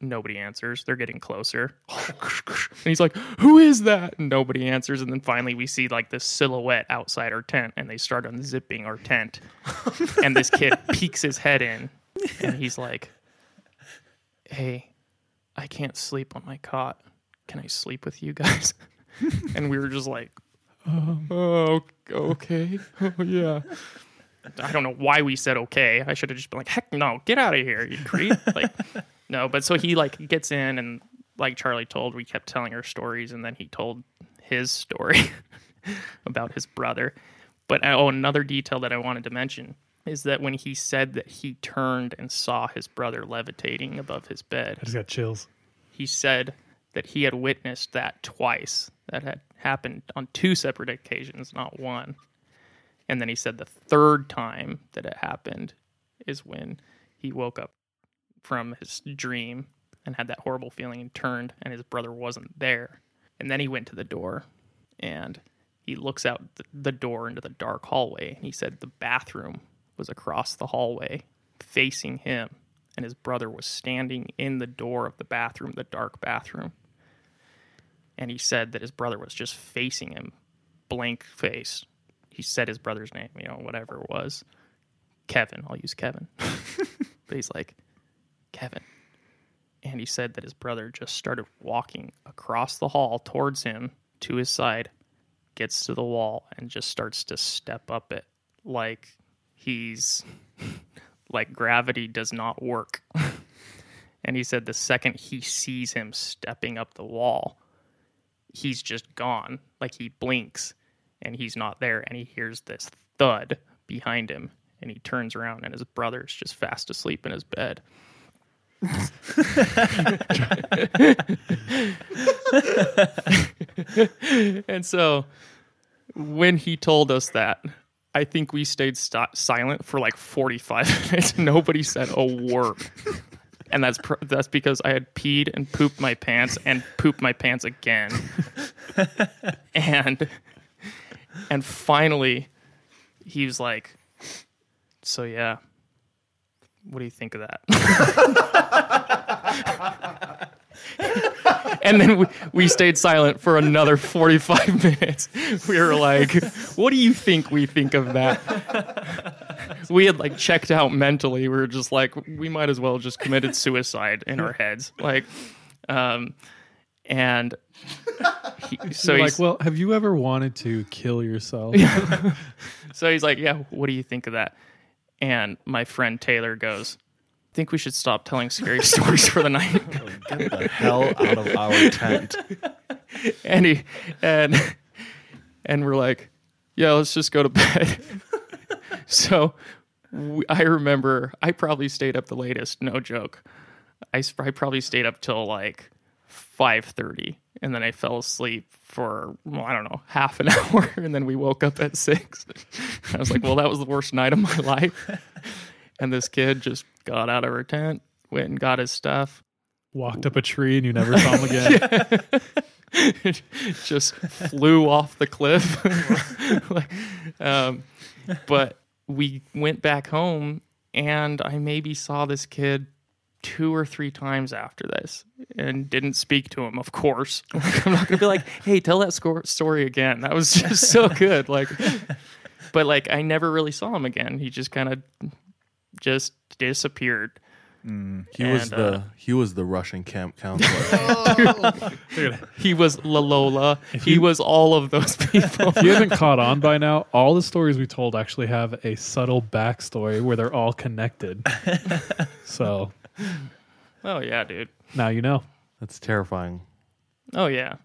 Nobody answers. They're getting closer. And he's like, who is that? Nobody answers. And then finally we see like this silhouette outside our tent, and they start unzipping our tent. And this kid peeks his head in, and he's like, hey, I can't sleep on my cot. Can I sleep with you guys? And we were just like, um, oh, okay. Oh, yeah. I don't know why we said okay. I should have just been like, heck no, get out of here, you creep. Like, no, but so he like gets in, and like Charlie told, we kept telling our stories, and then he told his story about his brother. But oh, another detail that I wanted to mention is that when he said that he turned and saw his brother levitating above his bed, I just got chills. He said that he had witnessed that twice. That had happened on two separate occasions, not one. And then he said the third time that it happened is when he woke up from his dream and had that horrible feeling and turned, and his brother wasn't there. And then he went to the door, and he looks out the door into the dark hallway, and he said the bathroom was across the hallway facing him, and his brother was standing in the door of the bathroom, the dark bathroom. And he said that his brother was just facing him, blank face. He said his brother's name, you know, whatever it was. Kevin. I'll use Kevin. But he's like, Kevin. And he said that his brother just started walking across the hall towards him, to his side, gets to the wall, and just starts to step up it. Like he's, like gravity does not work. And he said the second he sees him stepping up the wall, he's just gone. Like he blinks, and he's not there, and he hears this thud behind him, and he turns around, and his brother's just fast asleep in his bed. And so when he told us that, I think we stayed st- silent for like forty-five minutes. Nobody said a word. And that's pr- that's because I had peed and pooped my pants and pooped my pants again. And... And finally, he was like, so yeah, what do you think of that? And then we, we stayed silent for another forty-five minutes. We were like, what do you think we think of that? We had like checked out mentally. We were just like, we might as well just committed suicide in our heads. Like, um... And he, so You're he's like, well, have you ever wanted to kill yourself? So he's like, yeah, what do you think of that? And my friend Taylor goes, I think we should stop telling scary stories for the night. Oh, get the hell out of our tent. And he, and, and we're like, yeah, let's just go to bed. So we, I remember I probably stayed up the latest. No joke. I, I probably stayed up till like five thirty, and then I fell asleep for, well, I don't know, half an hour, and then we woke up at six. I was like, well, that was the worst night of my life. And this kid just got out of her tent, went and got his stuff. Walked up a tree, and you never saw him again. Yeah. Just flew off the cliff. Like, um, but we went back home, and I maybe saw this kid two or three times after this, and didn't speak to him, of course. I'm not gonna be like, hey, tell that score- story again, that was just so good. Like, but like I never really saw him again. He just kind of just disappeared. Mm, he and, was the uh, he was the Russian camp counselor. Oh. Dude, he was La Lola. You, he was all of those people. If you haven't caught on by now, all the stories we told actually have a subtle backstory where they're all connected. So oh yeah, dude. Now you know. That's terrifying. Oh yeah.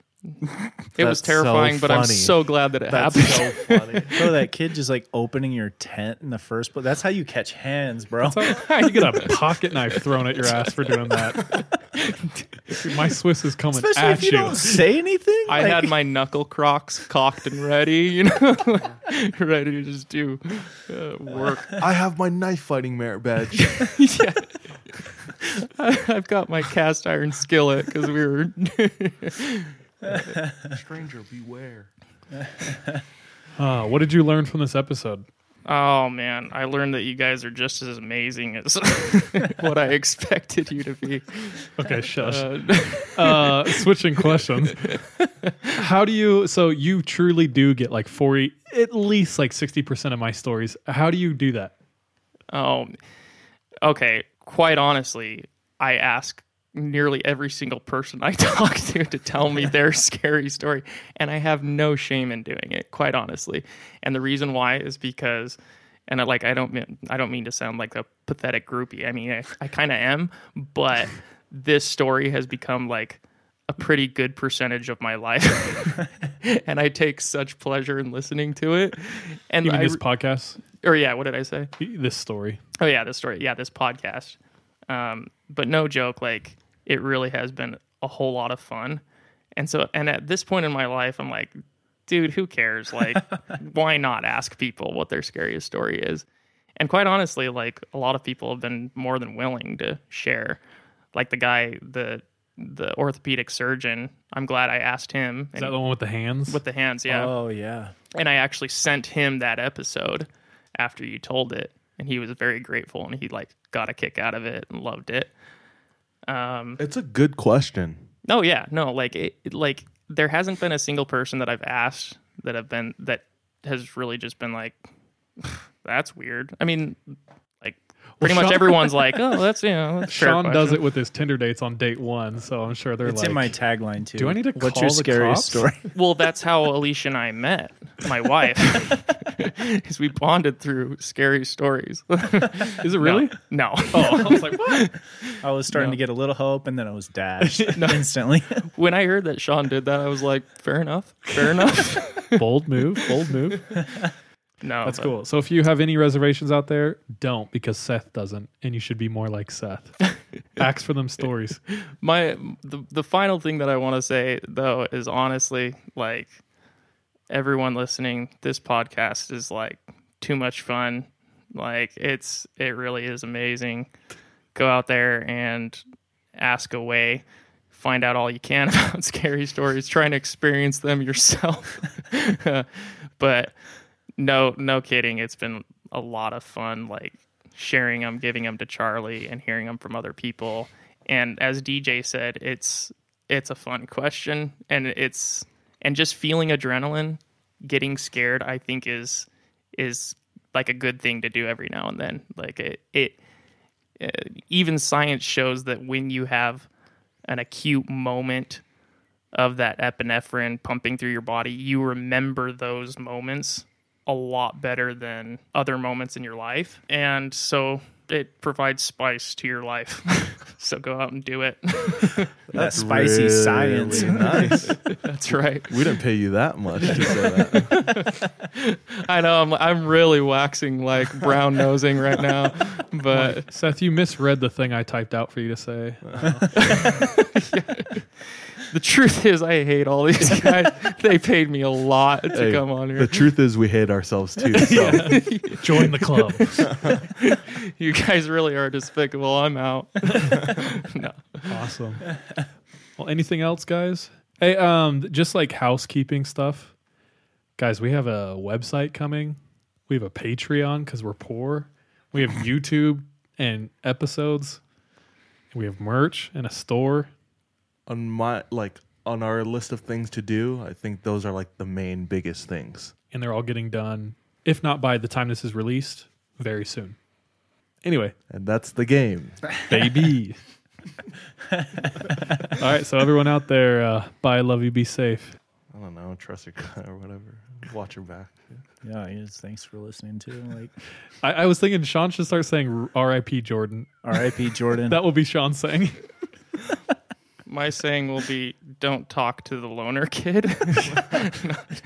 It was terrifying, so but I'm so glad that it that's happened. So funny. Bro, that kid just like opening your tent in the first place. That's how you catch hands, bro. That's how you get a pocket knife thrown at your ass for doing that. Dude, my Swiss is coming Especially at if you. you. Don't say anything. I like... had my knuckle crocs cocked and ready, you know, ready to just do uh, work. I have my knife fighting merit badge. Yeah. I've got my cast iron skillet because we were stranger beware. Uh, what did you learn from this episode? Oh, man. I learned that you guys are just as amazing as what I expected you to be. Okay, shush. Uh, uh, switching questions. How do you... So you truly do get like forty... At least like sixty percent of my stories. How do you do that? Oh, okay. Quite honestly, I ask nearly every single person I talk to to tell me their scary story, and I have no shame in doing it, quite honestly. And the reason why is because, and I, like I don't mean I don't mean to sound like a pathetic groupie. I mean I, I kind of am, but this story has become like a pretty good percentage of my life, and I take such pleasure in listening to it. And even I, this podcast, or yeah, what did I say? This story. Oh yeah, this story. Yeah, this podcast. Um, but no joke, like it really has been a whole lot of fun. And so, and at this point in my life, I'm like, dude, who cares? Like, why not ask people what their scariest story is? And quite honestly, like a lot of people have been more than willing to share. Like the guy, the, the orthopedic surgeon, I'm glad I asked him. Is that the one with the hands? With the hands. Yeah. Oh yeah. And I actually sent him that episode after you told it. And he was very grateful, and he like got a kick out of it and loved it. Um, it's a good question. No, yeah, no, like it, it, like there hasn't been a single person that I've asked that have been that has really just been like, that's weird. I mean, like pretty well, much Sean, everyone's like, oh, that's you know, that's Sean does question. It with his Tinder dates on date one, so I'm sure they're it's like, it's in my tagline too. Do I need to What's call your the scariest cops? Story? Well, that's how Alicia and I met, my wife. Because we bonded through scary stories. Is it really? No. no. Oh, I was like, what? I was starting no. to get a little hope, and then it was dashed no. instantly. When I heard that Sean did that, I was like, fair enough, fair enough. Bold move, bold move. No. That's but, cool. So if you have any reservations out there, don't, because Seth doesn't, and you should be more like Seth. Ask for them stories. My the, the final thing that I want to say, though, is honestly, like... everyone listening, this podcast is like too much fun. Like it's, it really is amazing. Go out there and ask away, find out all you can about scary stories, try and experience them yourself. But no, no kidding. It's been a lot of fun, like sharing them, giving them to Charlie and hearing them from other people. And as D J said, it's, it's a fun question, and it's, and just feeling adrenaline, getting scared, I think is is like a good thing to do every now and then. Like it, it, it even science shows that when you have an acute moment of that epinephrine pumping through your body, you remember those moments a lot better than other moments in your life. And so it provides spice to your life. So go out and do it. That's spicy really science. Nice. That's right. We didn't pay you that much to say that. I know. I'm I'm really waxing like brown nosing right now. But Seth, you misread the thing I typed out for you to say. Uh-huh. Yeah. The truth is, I hate all these guys. They paid me a lot to hey, come on here. The truth is, we hate ourselves too. So. Yeah. Join the club. You guys really are despicable. I'm out. No. Awesome. Well, anything else, guys? Hey, um, just like housekeeping stuff. Guys, we have a website coming. We have a Patreon because we're poor. We have YouTube and episodes. We have merch and a store. On my like on our list of things to do, I think those are like the main biggest things. And they're all getting done, if not by the time this is released, very soon. Anyway. And that's the game. Baby. All right, so everyone out there, uh, bye, love you, be safe. I don't know, trust your guy or whatever. Watch your back. Yeah, yeah just thanks for listening to like I, I was thinking Sean should start saying R I P Jordan. R I P Jordan. That will be Sean saying. My saying will be, don't talk to the loner kid.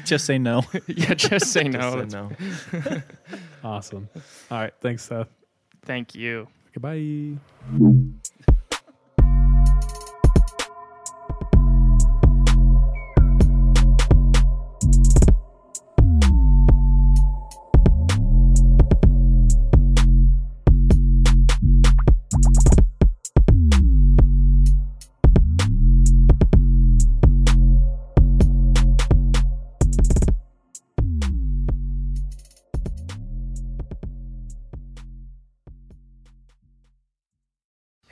Just say no. Yeah, just say no. Just say no. Awesome. All right. Thanks, Seth. Thank you. Goodbye.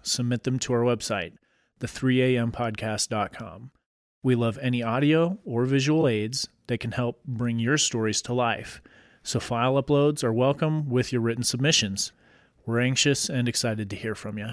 submit them to our website, the three A M podcast dot com. We love any audio or visual aids that can help bring your stories to life, so file uploads are welcome with your written submissions. We're anxious and excited to hear from you.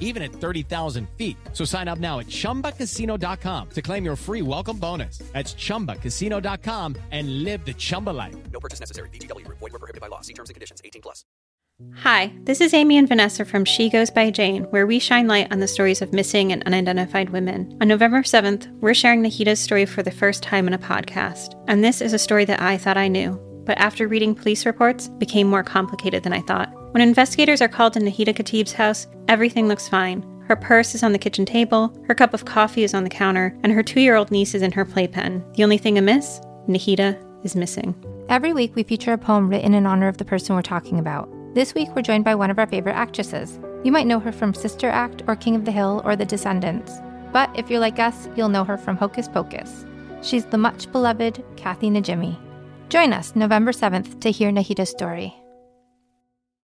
even at thirty thousand feet. So sign up now at chumba casino dot com to claim your free welcome bonus. That's chumba casino dot com and live the Chumba life. No purchase necessary. V G W. Void where prohibited by law. See terms and conditions. eighteen plus. Hi, this is Amy and Vanessa from She Goes By Jane, where we shine light on the stories of missing and unidentified women. On November seventh, we're sharing Nahida's story for the first time in a podcast. And this is a story that I thought I knew, but after reading police reports, it became more complicated than I thought. When investigators are called to Nahida Khatib's house, everything looks fine. Her purse is on the kitchen table, her cup of coffee is on the counter, and her two-year-old niece is in her playpen. The only thing amiss? Nahida is missing. Every week, we feature a poem written in honor of the person we're talking about. This week, we're joined by one of our favorite actresses. You might know her from Sister Act or King of the Hill or The Descendants. But if you're like us, you'll know her from Hocus Pocus. She's the much-beloved Kathy Najimy. Join us November seventh to hear Nahida's story.